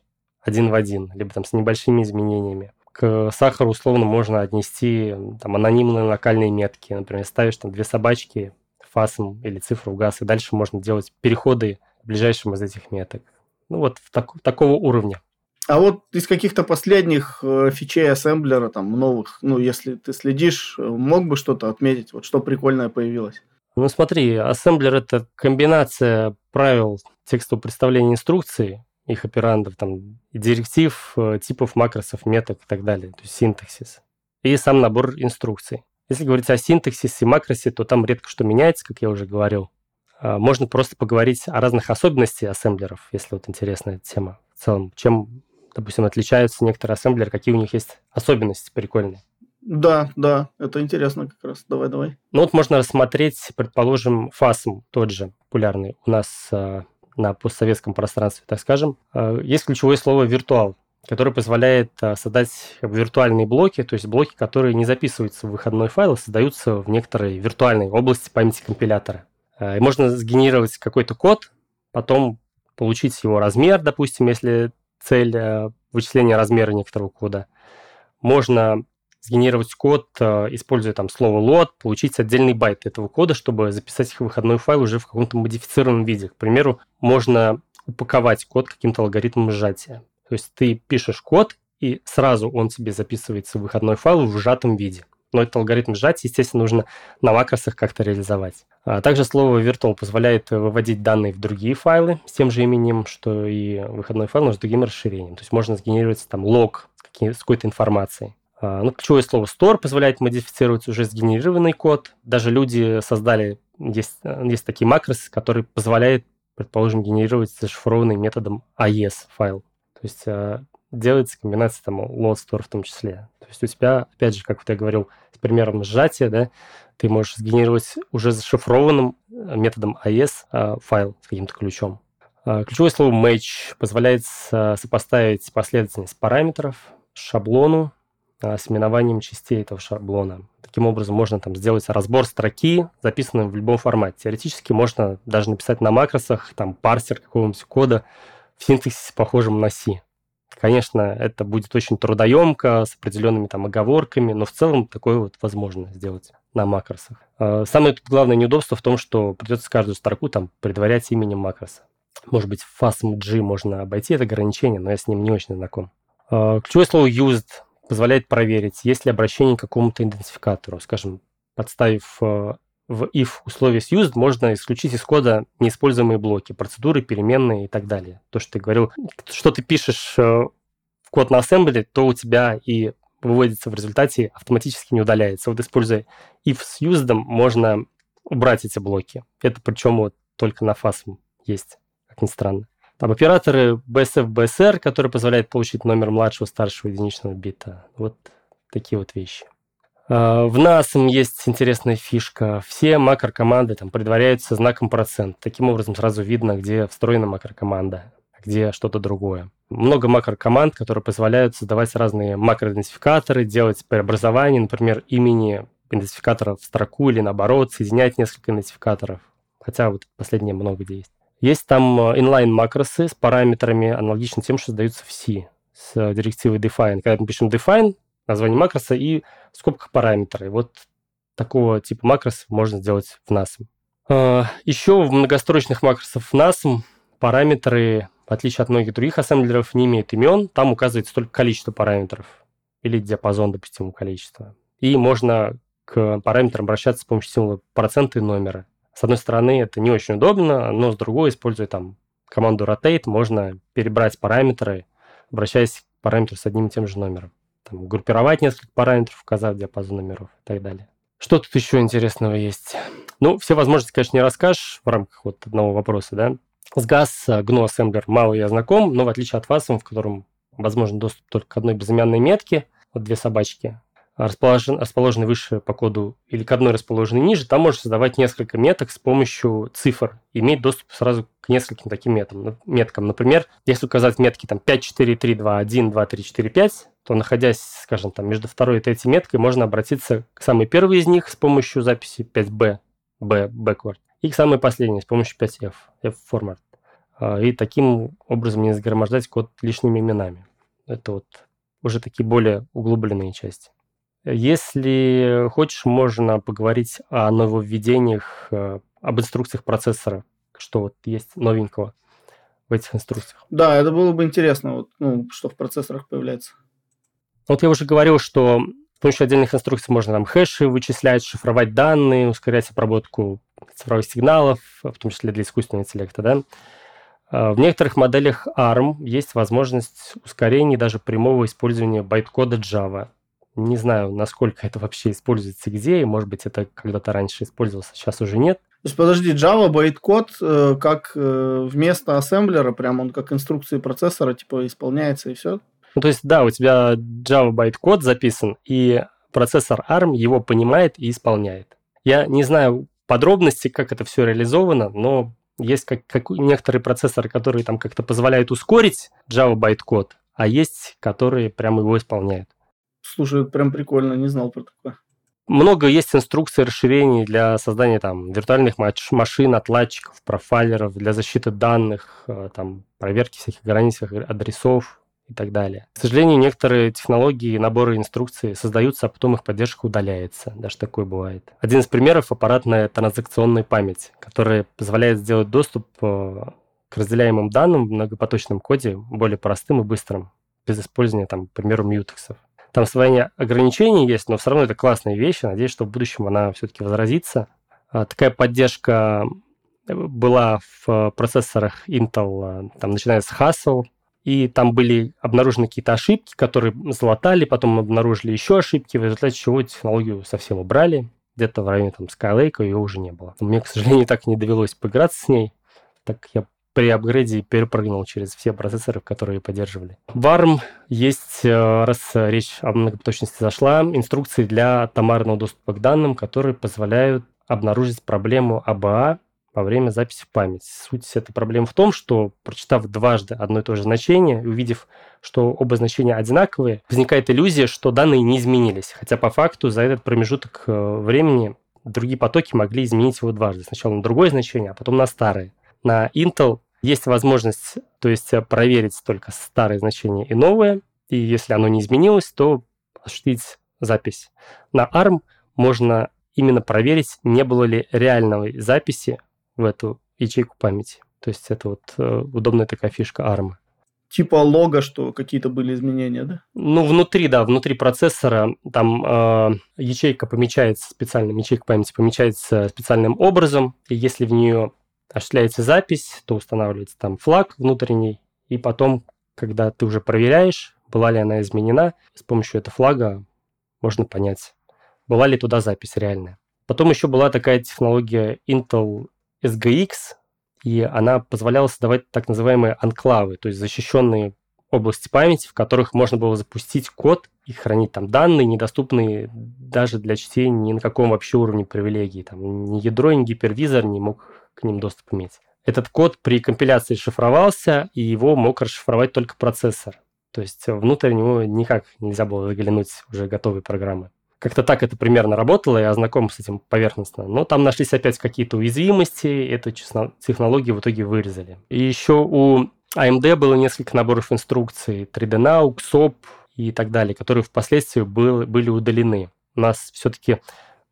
один в один, либо там с небольшими изменениями. К сахару условно можно отнести там, анонимные локальные метки. Например, ставишь там две собачки, фасм или цифру в газ, и дальше можно делать переходы к ближайшим из этих меток. Ну вот так, такого уровня. А вот из каких-то последних фичей ассемблера, там, новых, ну, если ты следишь, мог бы что-то отметить, вот что прикольное появилось? Ну, смотри, ассемблер — это комбинация правил текстового представления инструкции, их операндов, там, директив, типов макросов, меток и так далее, то есть синтаксис, и сам набор инструкций. Если говорить о синтаксисе и макросе, то там редко что меняется, как я уже говорил. Можно просто поговорить о разных особенностях ассемблеров, если вот интересна эта тема в целом, чем... Допустим, отличаются некоторые ассемблеры, какие у них есть особенности прикольные. Да, да, это интересно как раз. Давай, давай. Ну вот можно рассмотреть, предположим, фасм, тот же популярный у нас э, на постсоветском пространстве, так скажем. Э, есть ключевое слово «виртуал», которое позволяет э, создать виртуальные блоки, то есть блоки, которые не записываются в выходной файл, а создаются в некоторой виртуальной области памяти компилятора. Э, и можно сгенерировать какой-то код, потом получить его размер, допустим, если... цель э, вычисления размера некоторого кода. Можно сгенерировать код, э, используя там слово load, получить отдельный байт этого кода, чтобы записать их в выходной файл уже в каком-то модифицированном виде. К примеру, можно упаковать код каким-то алгоритмом сжатия. То есть ты пишешь код, и сразу он тебе записывается в выходной файл в сжатом виде. Но этот алгоритм сжатия, естественно, нужно на макросах как-то реализовать. А также слово virtual позволяет выводить данные в другие файлы с тем же именем, что и выходной файл, но с другим расширением. То есть можно сгенерировать там лог с какой-то информацией. А, ну, ключевое слово store позволяет модифицировать уже сгенерированный код. Даже люди создали, есть, есть такие макросы, которые позволяют, предположим, генерировать зашифрованный методом эй и эс файл. То есть... делается комбинация там load store в том числе. То есть у тебя, опять же, как вот я говорил, с примером сжатия, да, ты можешь сгенерировать уже зашифрованным методом эй и эс файл с каким-то ключом. Ключевое слово match позволяет сопоставить последовательность параметров шаблону с именованием частей этого шаблона. Таким образом, можно там сделать разбор строки, записанный в любом формате. Теоретически можно даже написать на макросах там парсер какого-нибудь кода в синтаксисе, похожем на C. Конечно, это будет очень трудоемко, с определенными там оговорками, но в целом такое вот возможно сделать на макросах. Самое главное неудобство в том, что придется каждую строку там предварять именем макроса. Может быть, фасм джи можно обойти, это ограничение, но я с ним не очень знаком. Ключевое слово used позволяет проверить, есть ли обращение к какому-то идентификатору. Скажем, подставив в if условие с used, можно исключить из кода неиспользуемые блоки, процедуры, переменные и так далее. То, что ты говорил, что ты пишешь в код на ассемблере, то у тебя и выводится в результате, автоматически не удаляется. Вот используя if с used, можно убрать эти блоки. Это причем вот только на фасм есть, как ни странно. Там операторы би эс эф би эс эр, которые позволяют получить номер младшего, старшего единичного бита. Вот такие вот вещи. В насм есть интересная фишка. Все макрокоманды там предваряются знаком процент. Таким образом сразу видно, где встроена макрокоманда, где что-то другое. Много макрокоманд, которые позволяют создавать разные макроидентификаторы, делать преобразование, например, имени идентификатора в строку или наоборот, соединять несколько идентификаторов. Хотя вот последнее много где есть. Есть там inline-макросы с параметрами, аналогично тем, что сдаются в C, с директивой define. Когда мы пишем define, название макроса и в скобках параметры. И вот такого типа макрос можно сделать в насм. Еще в многострочных макросах в насм параметры, в отличие от многих других ассемблеров, не имеют имен. Там указывается только количество параметров или диапазон допустимого количества. И можно к параметрам обращаться с помощью символа процента и номера. С одной стороны, это не очень удобно, но с другой, используя там команду rotate, можно перебрать параметры, обращаясь к параметру с одним и тем же номером. Там, группировать несколько параметров, указав диапазон номеров и так далее. Что тут еще интересного есть? Ну, все возможности, конечно, не расскажешь в рамках вот одного вопроса, да. С джи ю эй джи эн ю Assembler мало я знаком, но в отличие от фасм, в котором возможен доступ только к одной безымянной метке, вот две собачки, расположен, расположены выше по коду или к одной расположенной ниже, там можно создавать несколько меток с помощью цифр, иметь доступ сразу к нескольким таким метам, меткам. Например, если указать метки там, пять, четыре, три, два, один, два, три, четыре, пять, то, находясь, скажем, там, между второй и третьей меткой, можно обратиться к самой первой из них с помощью записи пять би, B backward, и к самой последней с помощью пять эф, F forward. И таким образом не загромождать код лишними именами. Это вот уже такие более углубленные части. Если хочешь, можно поговорить о нововведениях, об инструкциях процессора, что вот есть новенького в этих инструкциях. Да, это было бы интересно, вот, ну, что в процессорах появляется. Вот я уже говорил, что с помощью отдельных инструкций можно там хэши вычислять, шифровать данные, ускорять обработку цифровых сигналов, в том числе для искусственного интеллекта, да. В некоторых моделях арм есть возможность ускорения даже прямого использования байткода Java. Не знаю, насколько это вообще используется где, и, может быть, это когда-то раньше использовалось, а сейчас уже нет. То есть, подожди, Java байткод э, как э, вместо ассемблера, прям он как инструкции процессора, типа, исполняется и все? Ну, то есть, да, у тебя Java байткод записан, и процессор арм его понимает и исполняет. Я не знаю подробностей, как это все реализовано, но есть как, как некоторые процессоры, которые там как-то позволяют ускорить Java байткод, а есть, которые прямо его исполняют. Слушай, прям прикольно, не знал про такое. Много есть инструкций расширений для создания там виртуальных машин, отладчиков, профайлеров, для защиты данных, там, проверки всяких границ, адресов и так далее. К сожалению, некоторые технологии, наборы инструкций создаются, а потом их поддержка удаляется. Даже такое бывает. Один из примеров — аппаратная транзакционная память, которая позволяет сделать доступ к разделяемым данным в многопоточном коде более простым и быстрым, без использования, там, к примеру, мьютексов. Там свои ограничения есть, но все равно это классная вещь. Надеюсь, что в будущем она все-таки возразится. Такая поддержка была в процессорах Intel, там, начиная с Haswell, и там были обнаружены какие-то ошибки, которые залатали, потом обнаружили еще ошибки, в результате чего технологию совсем убрали. Где-то в районе там, Skylake ее уже не было. Мне, к сожалению, так и не довелось поиграться с ней, так как я при апгрейде перепрыгнул через все процессоры, которые поддерживали. В арм есть, раз речь о многопоточности зашла, инструкции для атомарного доступа к данным, которые позволяют обнаружить проблему а бэ а во время записи в память. Суть этой проблемы в том, что, прочитав дважды одно и то же значение и увидев, что оба значения одинаковые, возникает иллюзия, что данные не изменились. Хотя по факту за этот промежуток времени другие потоки могли изменить его дважды. Сначала на другое значение, а потом на старое. На Intel Есть возможность, то есть, проверить только старые значения и новые, и если оно не изменилось, то осуществить запись. На арм можно именно проверить, не было ли реальной записи в эту ячейку памяти. То есть это вот удобная такая фишка арм. Типа лога, что какие-то были изменения, да? Ну, внутри, да, внутри процессора там э, ячейка помечается специальным, ячейка памяти помечается специальным образом, и если в нее осуществляется запись, то устанавливается там флаг внутренний, и потом, когда ты уже проверяешь, была ли она изменена, с помощью этого флага можно понять, была ли туда запись реальная. Потом еще была такая технология Intel эс джи икс, и она позволяла создавать так называемые анклавы, то есть защищенные области памяти, в которых можно было запустить код и хранить там данные, недоступные даже для чтения ни на каком вообще уровне привилегий. Там ни ядро, ни гипервизор не мог к ним доступ иметь. Этот код при компиляции шифровался, и его мог расшифровать только процессор. То есть внутрь него никак нельзя было заглянуть уже готовые программы. Как-то так это примерно работало, я знаком с этим поверхностно. Но там нашлись опять какие-то уязвимости, эту технологию в итоге вырезали. И еще у эй эм ди было несколько наборов инструкций три дэ нау, икс о пи и так далее, которые впоследствии был, были удалены. У нас все-таки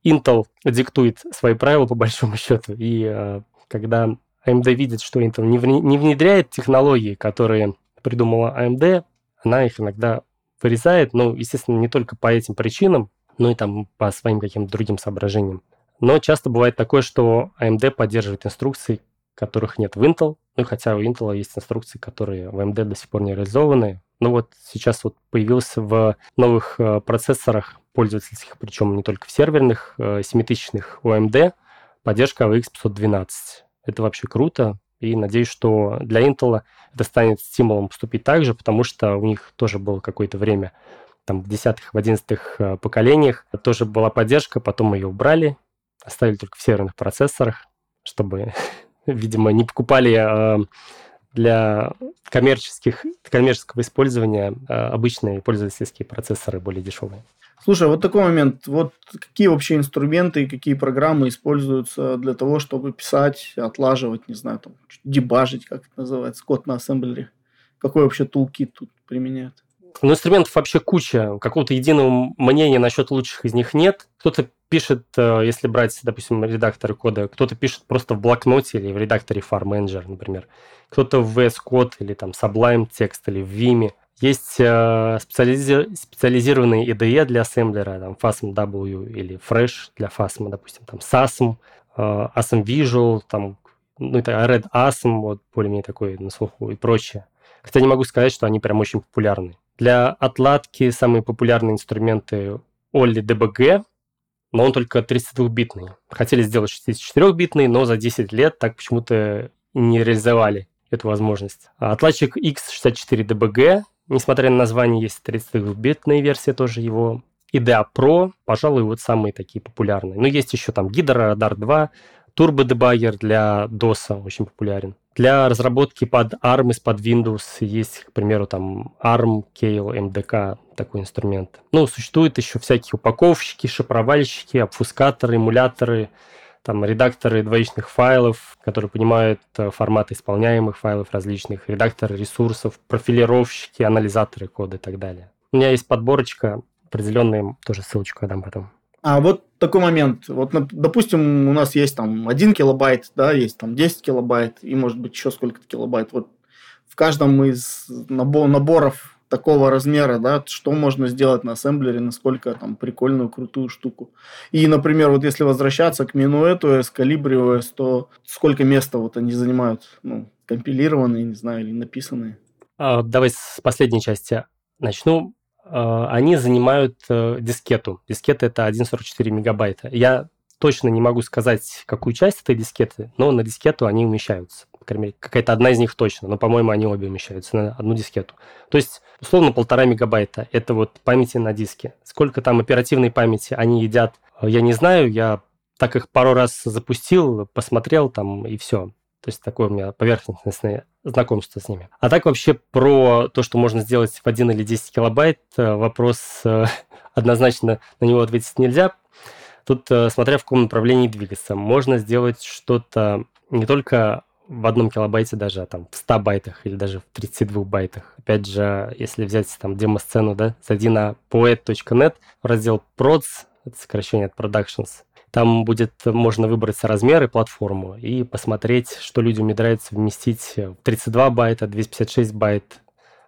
Intel диктует свои правила по большому счету. И э, когда эй эм ди видит, что Intel не внедряет технологии, которые придумала эй эм ди, она их иногда вырезает. Ну, естественно, не только по этим причинам, ну и там по своим каким-то другим соображениям. Но часто бывает такое, что эй эм ди поддерживает инструкции, которых нет в Intel, ну хотя у Intel есть инструкции, которые в эй эм ди до сих пор не реализованы. Ну вот сейчас вот появился в новых процессорах пользовательских, причем не только в серверных, семитысячных у эй эм ди, поддержка эй ви экс пятьсот двенадцать. Это вообще круто, и надеюсь, что для Intel это станет стимулом поступить так же, потому что у них тоже было какое-то время там в десятых, в одиннадцатых поколениях тоже была поддержка, потом ее убрали, оставили только в серверных процессорах, чтобы, видимо, не покупали для коммерческих, коммерческого использования обычные пользовательские процессоры более дешевые. Слушай, вот такой момент. Вот какие вообще инструменты и какие программы используются для того, чтобы писать, отлаживать, не знаю, там, дебажить, как это называется, код на ассемблере? Какой вообще тулкит тут применяют? Но инструментов вообще куча, какого-то единого мнения насчет лучших из них нет. Кто-то пишет, если брать, допустим, редакторы кода, кто-то пишет просто в блокноте или в редакторе FarmEngine, например. Кто-то в ви эс Code или там Sublime Text или в Vim. Есть специализи... специализированные и ди и для ассемблера, там FASMW или Fresh для FASM, допустим, там эс эй эс эм, эс эй эс эм Visual, там, ну, это Red эс эй эс эм, вот более-менее такой на слуху и прочее. Хотя не могу сказать, что они прям очень популярны. Для отладки самые популярные инструменты Olli ди би джи, но он только тридцать два битный. Хотели сделать шестьдесят четыре битный, но за десять лет так почему-то не реализовали эту возможность. Отладчик икс шестьдесят четыре ди би джи, несмотря на название, есть тридцать два битная версия тоже его. и ди эй Pro, пожалуй, вот самые такие популярные. Но есть еще там Гидра, Радар два, Turbo Debugger для DOS очень популярен. Для разработки под арм, из-под Windows есть, к примеру, там арм, кейл, эм ди кей, такой инструмент. Ну, существуют еще всякие упаковщики, шифровальщики, обфускаторы, эмуляторы, там редакторы двоичных файлов, которые понимают форматы исполняемых файлов различных, редакторы ресурсов, профилировщики, анализаторы кода и так далее. У меня есть подборочка, определенная, тоже ссылочку я дам потом. А вот такой момент. Вот, допустим, у нас есть там один килобайт, да, есть там десять килобайт и, может быть, еще сколько-то килобайт. Вот в каждом из наборов такого размера, да, что можно сделать на ассемблере, насколько там прикольную, крутую штуку. И, например, вот если возвращаться к Минуэту, Эскалибрию, то сколько места вот они занимают, ну, компилированные, не знаю, или написанные? А, давай с последней части начну. Они занимают дискету. Дискета – это один целых сорок четыре мегабайта. Я точно не могу сказать, какую часть этой дискеты, но на дискету они умещаются. По крайней мере, какая-то одна из них точно, но, по-моему, они обе умещаются на одну дискету. То есть, условно, полтора мегабайта – это вот памяти на диске. Сколько там оперативной памяти они едят, я не знаю. Я так их пару раз запустил, посмотрел там, и все. То есть, такое у меня поверхностное знакомство с ними. А так вообще про то, что можно сделать в один или десять килобайт, вопрос э, однозначно на него ответить нельзя. Тут э, смотря в каком направлении двигаться. Можно сделать что-то не только в одном килобайте даже, а там в ста байтах или даже в тридцати двух байтах. Опять же, если взять там демо-сцену, да, зайди на poet точка net, раздел Prods, это сокращение от Productions, там будет, можно выбрать размер и платформу и посмотреть, что людям не нравится вместить в тридцать два байта, двести пятьдесят шесть байт,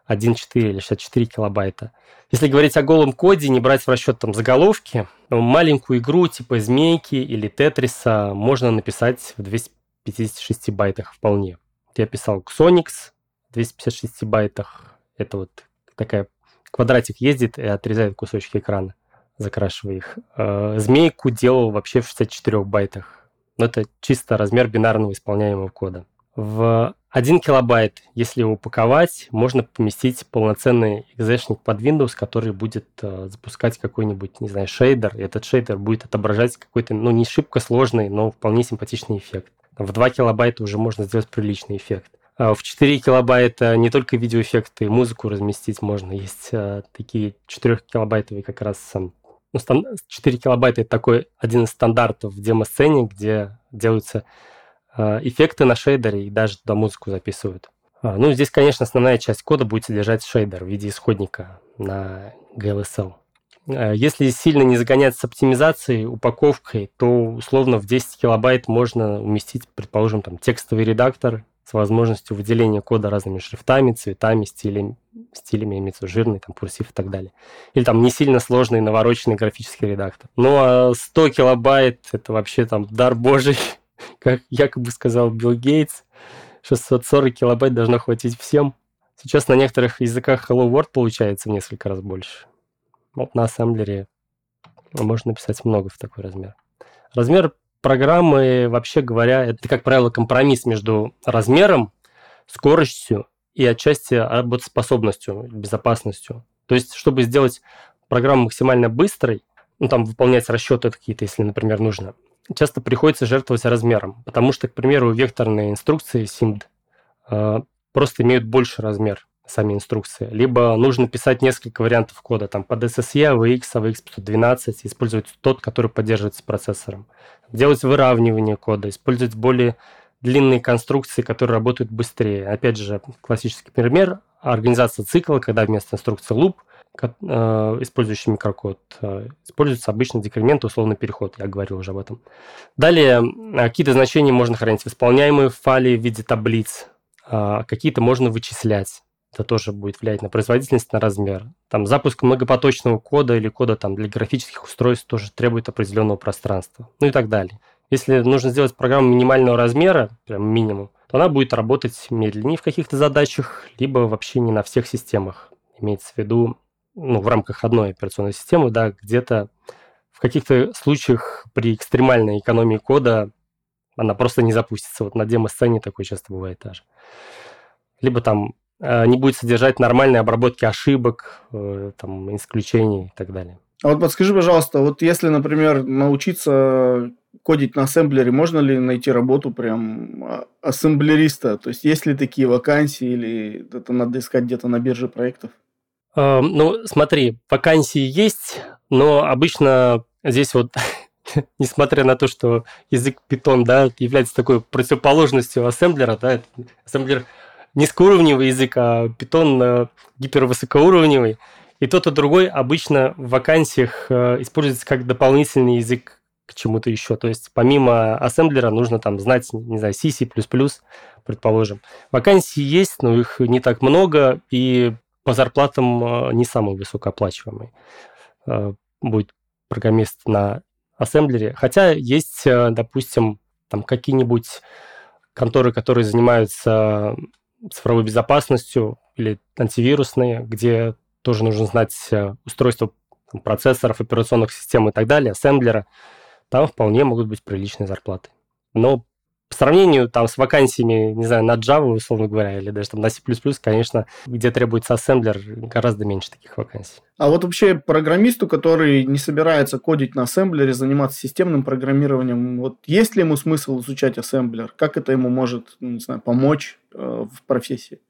один целых четыре десятых или шестьдесят четыре килобайта. Если говорить о голом коде, не брать в расчет там заголовки, маленькую игру типа «Змейки» или «Тетриса» можно написать в двухстах пятидесяти шести байтах вполне. Я писал «Ксоникс» в двухстах пятидесяти шести байтах. Это вот такая квадратик ездит и отрезает кусочки экрана, закрашивая их. «Змейку» делал вообще в шестидесяти четырёх байтах. Но это чисто размер бинарного исполняемого кода. В один килобайт, если его упаковать, можно поместить полноценный экзешник под Windows, который будет э, запускать какой-нибудь, не знаю, шейдер. И этот шейдер будет отображать какой-то, ну, не шибко сложный, но вполне симпатичный эффект. В два килобайта уже можно сделать приличный эффект. А в четыре килобайта не только видеоэффекты, музыку разместить можно. Есть э, такие четырёхкилобайтовые как раз... Э, ну, стан- четыре килобайта – это такой один из стандартов в демо-сцене, где делаются... эффекты на шейдере и даже туда музыку записывают. Ну, здесь, конечно, основная часть кода будет содержать шейдер в виде исходника на джи эл эс эл. Если сильно не загоняться с оптимизацией, упаковкой, то условно в десять килобайт можно уместить, предположим, там, текстовый редактор с возможностью выделения кода разными шрифтами, цветами, стилями, стилями имеется жирный, там, курсив и так далее. Или там не сильно сложный навороченный графический редактор. Ну, а сто килобайт – это вообще там дар божий. Как якобы сказал Билл Гейтс, шестьсот сорок килобайт должно хватить всем. Сейчас на некоторых языках Hello World получается в несколько раз больше. Вот на ассемблере можно написать много в такой размер. Размер программы, вообще говоря, это, как правило, компромисс между размером, скоростью и отчасти работоспособностью, безопасностью. То есть, чтобы сделать программу максимально быстрой, ну, там выполнять расчеты какие-то, если, например, нужно, часто приходится жертвовать размером, потому что, к примеру, векторные инструкции эс ай эм ди э, просто имеют больше размер, сами инструкции. Либо нужно писать несколько вариантов кода, там под эс эс и, эй ви экс, эй ви экс пятьсот двенадцать, использовать тот, который поддерживается процессором. Делать выравнивание кода, использовать более длинные конструкции, которые работают быстрее. Опять же, классический пример – организация цикла, когда вместо инструкции loop, использующий микрокод, используется обычно декремент, условный переход, я говорил уже об этом. Далее, какие-то значения можно хранить в исполняемой файле в виде таблиц, какие-то можно вычислять, это тоже будет влиять на производительность, на размер. Там запуск многопоточного кода или кода там для графических устройств тоже требует определенного пространства, ну и так далее. Если нужно сделать программу минимального размера, прям минимум, то она будет работать медленнее в каких-то задачах, либо вообще не на всех системах, имеется в виду, ну, в рамках одной операционной системы, да, где-то в каких-то случаях при экстремальной экономии кода она просто не запустится. Вот на демо-сцене такое часто бывает даже. Либо там э, не будет содержать нормальной обработки ошибок, э, там, исключений и так далее. А вот подскажи, пожалуйста, вот если, например, научиться кодить на ассемблере, можно ли найти работу прям ассемблериста? То есть есть ли такие вакансии или это надо искать где-то на бирже проектов? Ну, смотри, вакансии есть, но обычно здесь вот, несмотря на то, что язык Python, да, является такой противоположностью ассемблера, да, ассемблер низкоуровневый язык, а Python гипервысокоуровневый, и тот и другой обычно в вакансиях используется как дополнительный язык к чему-то еще. То есть помимо ассемблера нужно там знать, не знаю, C, C++, предположим. Вакансии есть, но их не так много, и по зарплатам не самый высокооплачиваемый будет программист на ассемблере. Хотя есть, допустим, там какие-нибудь конторы, которые занимаются цифровой безопасностью или антивирусные, где тоже нужно знать устройство там, процессоров, операционных систем и так далее, ассемблера. Там вполне могут быть приличные зарплаты. Но по сравнению там, с вакансиями, не знаю, на Java, условно говоря, или даже там, на C++, конечно, где требуется ассемблер, гораздо меньше таких вакансий. А вот вообще программисту, который не собирается кодить на ассемблере, заниматься системным программированием, вот есть ли ему смысл изучать ассемблер? Как это ему может, не знаю, помочь э, в профессии?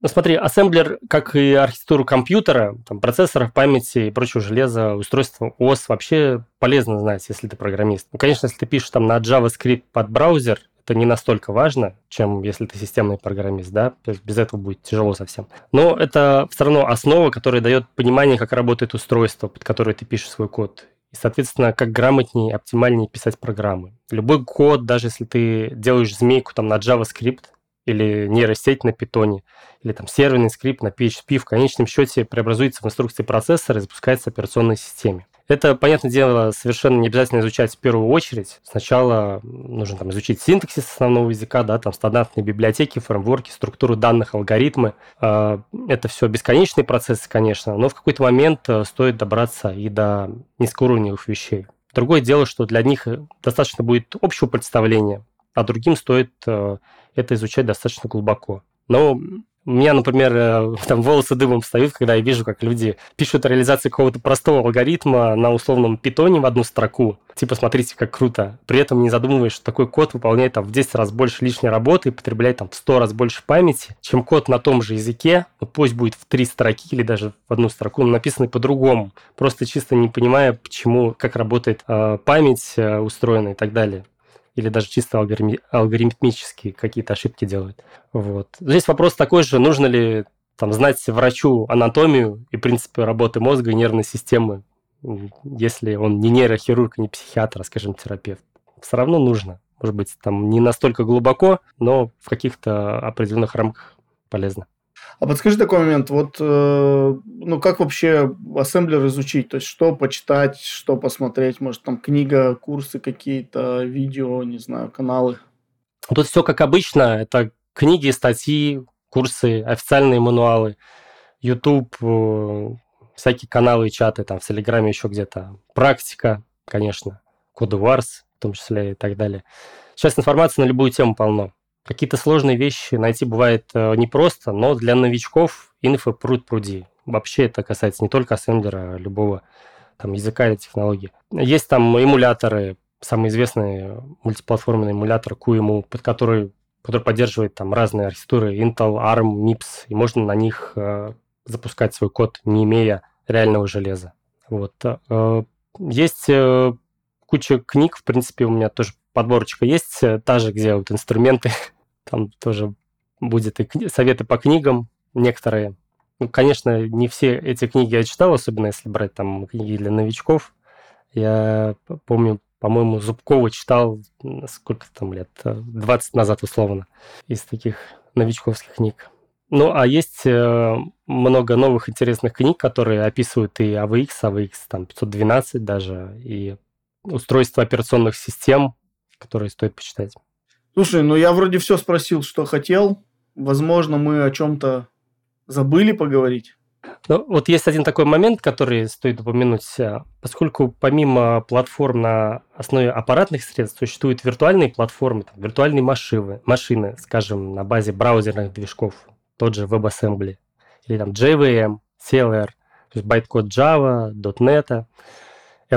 Ну, смотри, ассемблер, как и архитектуру компьютера, там, процессоров, памяти и прочего железа, устройства ОС, вообще полезно знать, если ты программист. Ну, конечно, если ты пишешь там на JavaScript под браузер, это не настолько важно, чем если ты системный программист, да, то есть без этого будет тяжело совсем. Но это все равно основа, которая дает понимание, как работает устройство, под которое ты пишешь свой код. И, соответственно, как грамотнее, оптимальнее писать программы. Любой код, даже если ты делаешь змейку там на JavaScript, или нейросеть на питоне, или там серверный скрипт на пи эйч пи, в конечном счете преобразуется в инструкции процессора и запускается в операционной системе. Это, понятное дело, совершенно не обязательно изучать в первую очередь. Сначала нужно там изучить синтаксис основного языка, да, там стандартные библиотеки, фреймворки, структуру данных, алгоритмы. Это все бесконечные процессы, конечно, но в какой-то момент стоит добраться и до низкоуровневых вещей. Другое дело, что для них достаточно будет общего представления, а другим стоит э, это изучать достаточно глубоко. Но у меня, например, э, там волосы дымом встают, когда я вижу, как люди пишут реализацию какого-то простого алгоритма на условном питоне в одну строку. Типа, смотрите, как круто. При этом не задумываясь, что такой код выполняет там в десять раз больше лишней работы и потребляет там в сто раз больше памяти, чем код на том же языке, ну, пусть будет в три строки или даже в одну строку, но написанный по-другому, просто чисто не понимая, почему, как работает э, память э, устроена и так далее. Или даже чисто алгоритми- алгоритмические какие-то ошибки делают. Вот. Здесь вопрос такой же, нужно ли там, знать врачу анатомию и принципы работы мозга и нервной системы, если он не нейрохирург, не психиатр, а, скажем, терапевт. Все равно нужно. Может быть, там не настолько глубоко, но в каких-то определенных рамках полезно. А подскажи такой момент, вот, э, ну, как вообще ассемблер изучить? То есть, что почитать, что посмотреть? Может, там книга, курсы какие-то, видео, не знаю, каналы? Тут все как обычно. Это книги, статьи, курсы, официальные мануалы, YouTube, э, всякие каналы и чаты, там, в Телеграме еще где-то. Практика, конечно, коды Варс, в том числе и так далее. Сейчас информации на любую тему полно. Какие-то сложные вещи найти бывает э, непросто, но для новичков инфы пруд-пруди. Вообще это касается не только ассемблера, а любого там, языка или технологии. Есть там эмуляторы, самый известный мультиплатформенный эмулятор кью эм ю, под который, который поддерживает там, разные архитектуры Intel, арм, нипс, и можно на них э, запускать свой код, не имея реального железа. Вот. Э, есть э, куча книг, в принципе, у меня тоже подборочка есть, та же, где вот инструменты, там тоже будет и кни- советы по книгам некоторые. Ну, конечно, не все эти книги я читал, особенно если брать там книги для новичков. Я помню, по-моему, Зубкова читал сколько там лет, двадцать назад условно, из таких новичковских книг. Ну, а есть много новых интересных книг, которые описывают и эй ви экс, эй ви экс там, пятьсот двенадцать даже, и устройство операционных систем, которые стоит почитать. Слушай, ну я вроде все спросил, что хотел. Возможно, мы о чем-то забыли поговорить. Ну, вот есть один такой момент, который стоит упомянуть. Поскольку помимо платформ на основе аппаратных средств существуют виртуальные платформы, там, виртуальные машины, машины, скажем, на базе браузерных движков, тот же WebAssembly, или там джей ви эм, си эл эр, то есть байткод Java, .нет, эл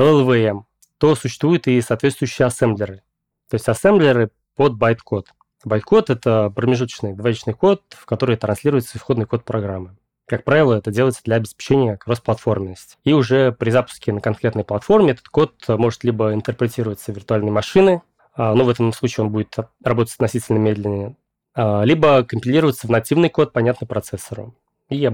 эл ви эм, то существуют и соответствующие ассемблеры. То есть ассемблеры под байткод. Байткод – это промежуточный двоичный код, в который транслируется исходный код программы. Как правило, это делается для обеспечения кроссплатформенности. И уже при запуске на конкретной платформе этот код может либо интерпретироваться в виртуальной машине, но в этом случае он будет работать относительно медленнее, либо компилироваться в нативный код, понятный процессору. И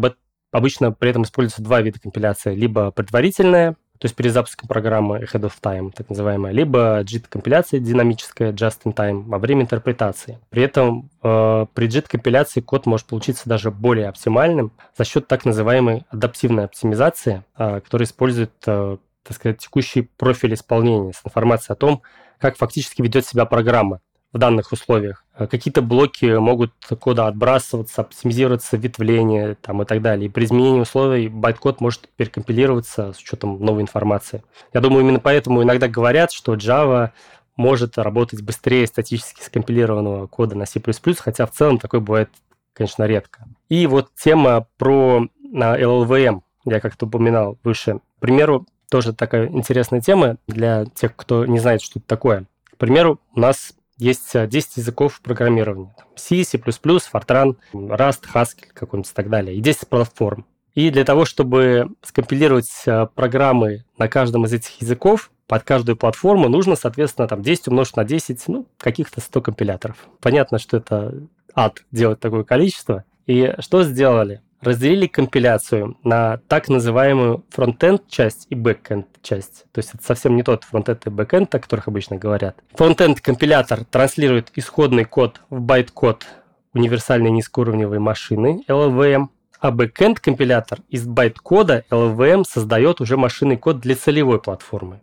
обычно при этом используются два вида компиляции. Либо предварительная, то есть перед запуском программы ahead of time, так называемая, либо джит-компиляция динамическая, just-in-time, во время интерпретации. При этом э, при джит-компиляции код может получиться даже более оптимальным за счет так называемой адаптивной оптимизации, э, которая использует, э, так сказать, текущий профиль исполнения с информацией о том, как фактически ведет себя программа в данных условиях. Э, какие-то блоки могут кода отбрасываться, оптимизироваться, ветвление там, и так далее. И при изменении условий байткод может перекомпилироваться с учетом новой информации. Я думаю, именно поэтому иногда говорят, что Java может работать быстрее статически скомпилированного кода на си плюс плюс, хотя в целом такое бывает, конечно, редко. И вот тема про эл эл ви эм, я как-то упоминал выше. К примеру, тоже такая интересная тема для тех, кто не знает, что это такое. К примеру, у нас есть десять языков программирования. C, C++, Fortran, Rust, Haskell какой-нибудь и так далее. И десять платформ. И для того, чтобы скомпилировать программы на каждом из этих языков, под каждую платформу нужно, соответственно, там десять умножить на десять, ну, каких-то сто компиляторов. Понятно, что это ад делать такое количество. И что сделали? Разделили компиляцию на так называемую фронтенд-часть и бэкенд-часть. То есть это совсем не тот фронтенд и бэкенд, о которых обычно говорят. Фронтенд-компилятор транслирует исходный код в байт-код универсальной низкоуровневой машины эл эл ви эм, а бэкенд-компилятор из байт-кода эл эл ви эм создает уже машинный код для целевой платформы.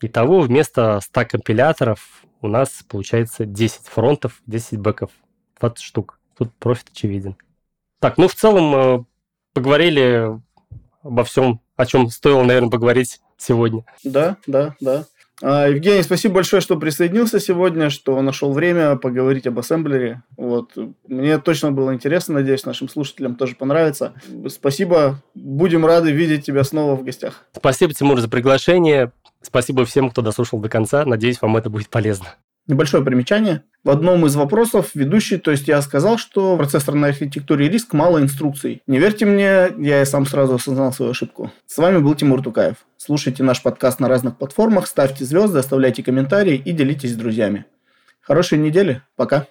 Итого вместо ста компиляторов у нас получается десять фронтов, десять бэков, двадцать штук. Тут профит очевиден. Так, ну в целом поговорили обо всем, о чем стоило, наверное, поговорить сегодня. Да, да, да. Евгений, спасибо большое, что присоединился сегодня, что нашел время поговорить об ассемблере. Вот. Мне точно было интересно, надеюсь, нашим слушателям тоже понравится. Спасибо, будем рады видеть тебя снова в гостях. Спасибо, Тимур, за приглашение. Спасибо всем, кто дослушал до конца. Надеюсь, вам это будет полезно. Небольшое примечание. В одном из вопросов ведущий, то есть я сказал, что в процессорной архитектуре риск мало инструкций. Не верьте мне, я и сам сразу осознал свою ошибку. С вами был Тимур Тукаев. Слушайте наш подкаст на разных платформах, ставьте звезды, оставляйте комментарии и делитесь с друзьями. Хорошей недели, пока.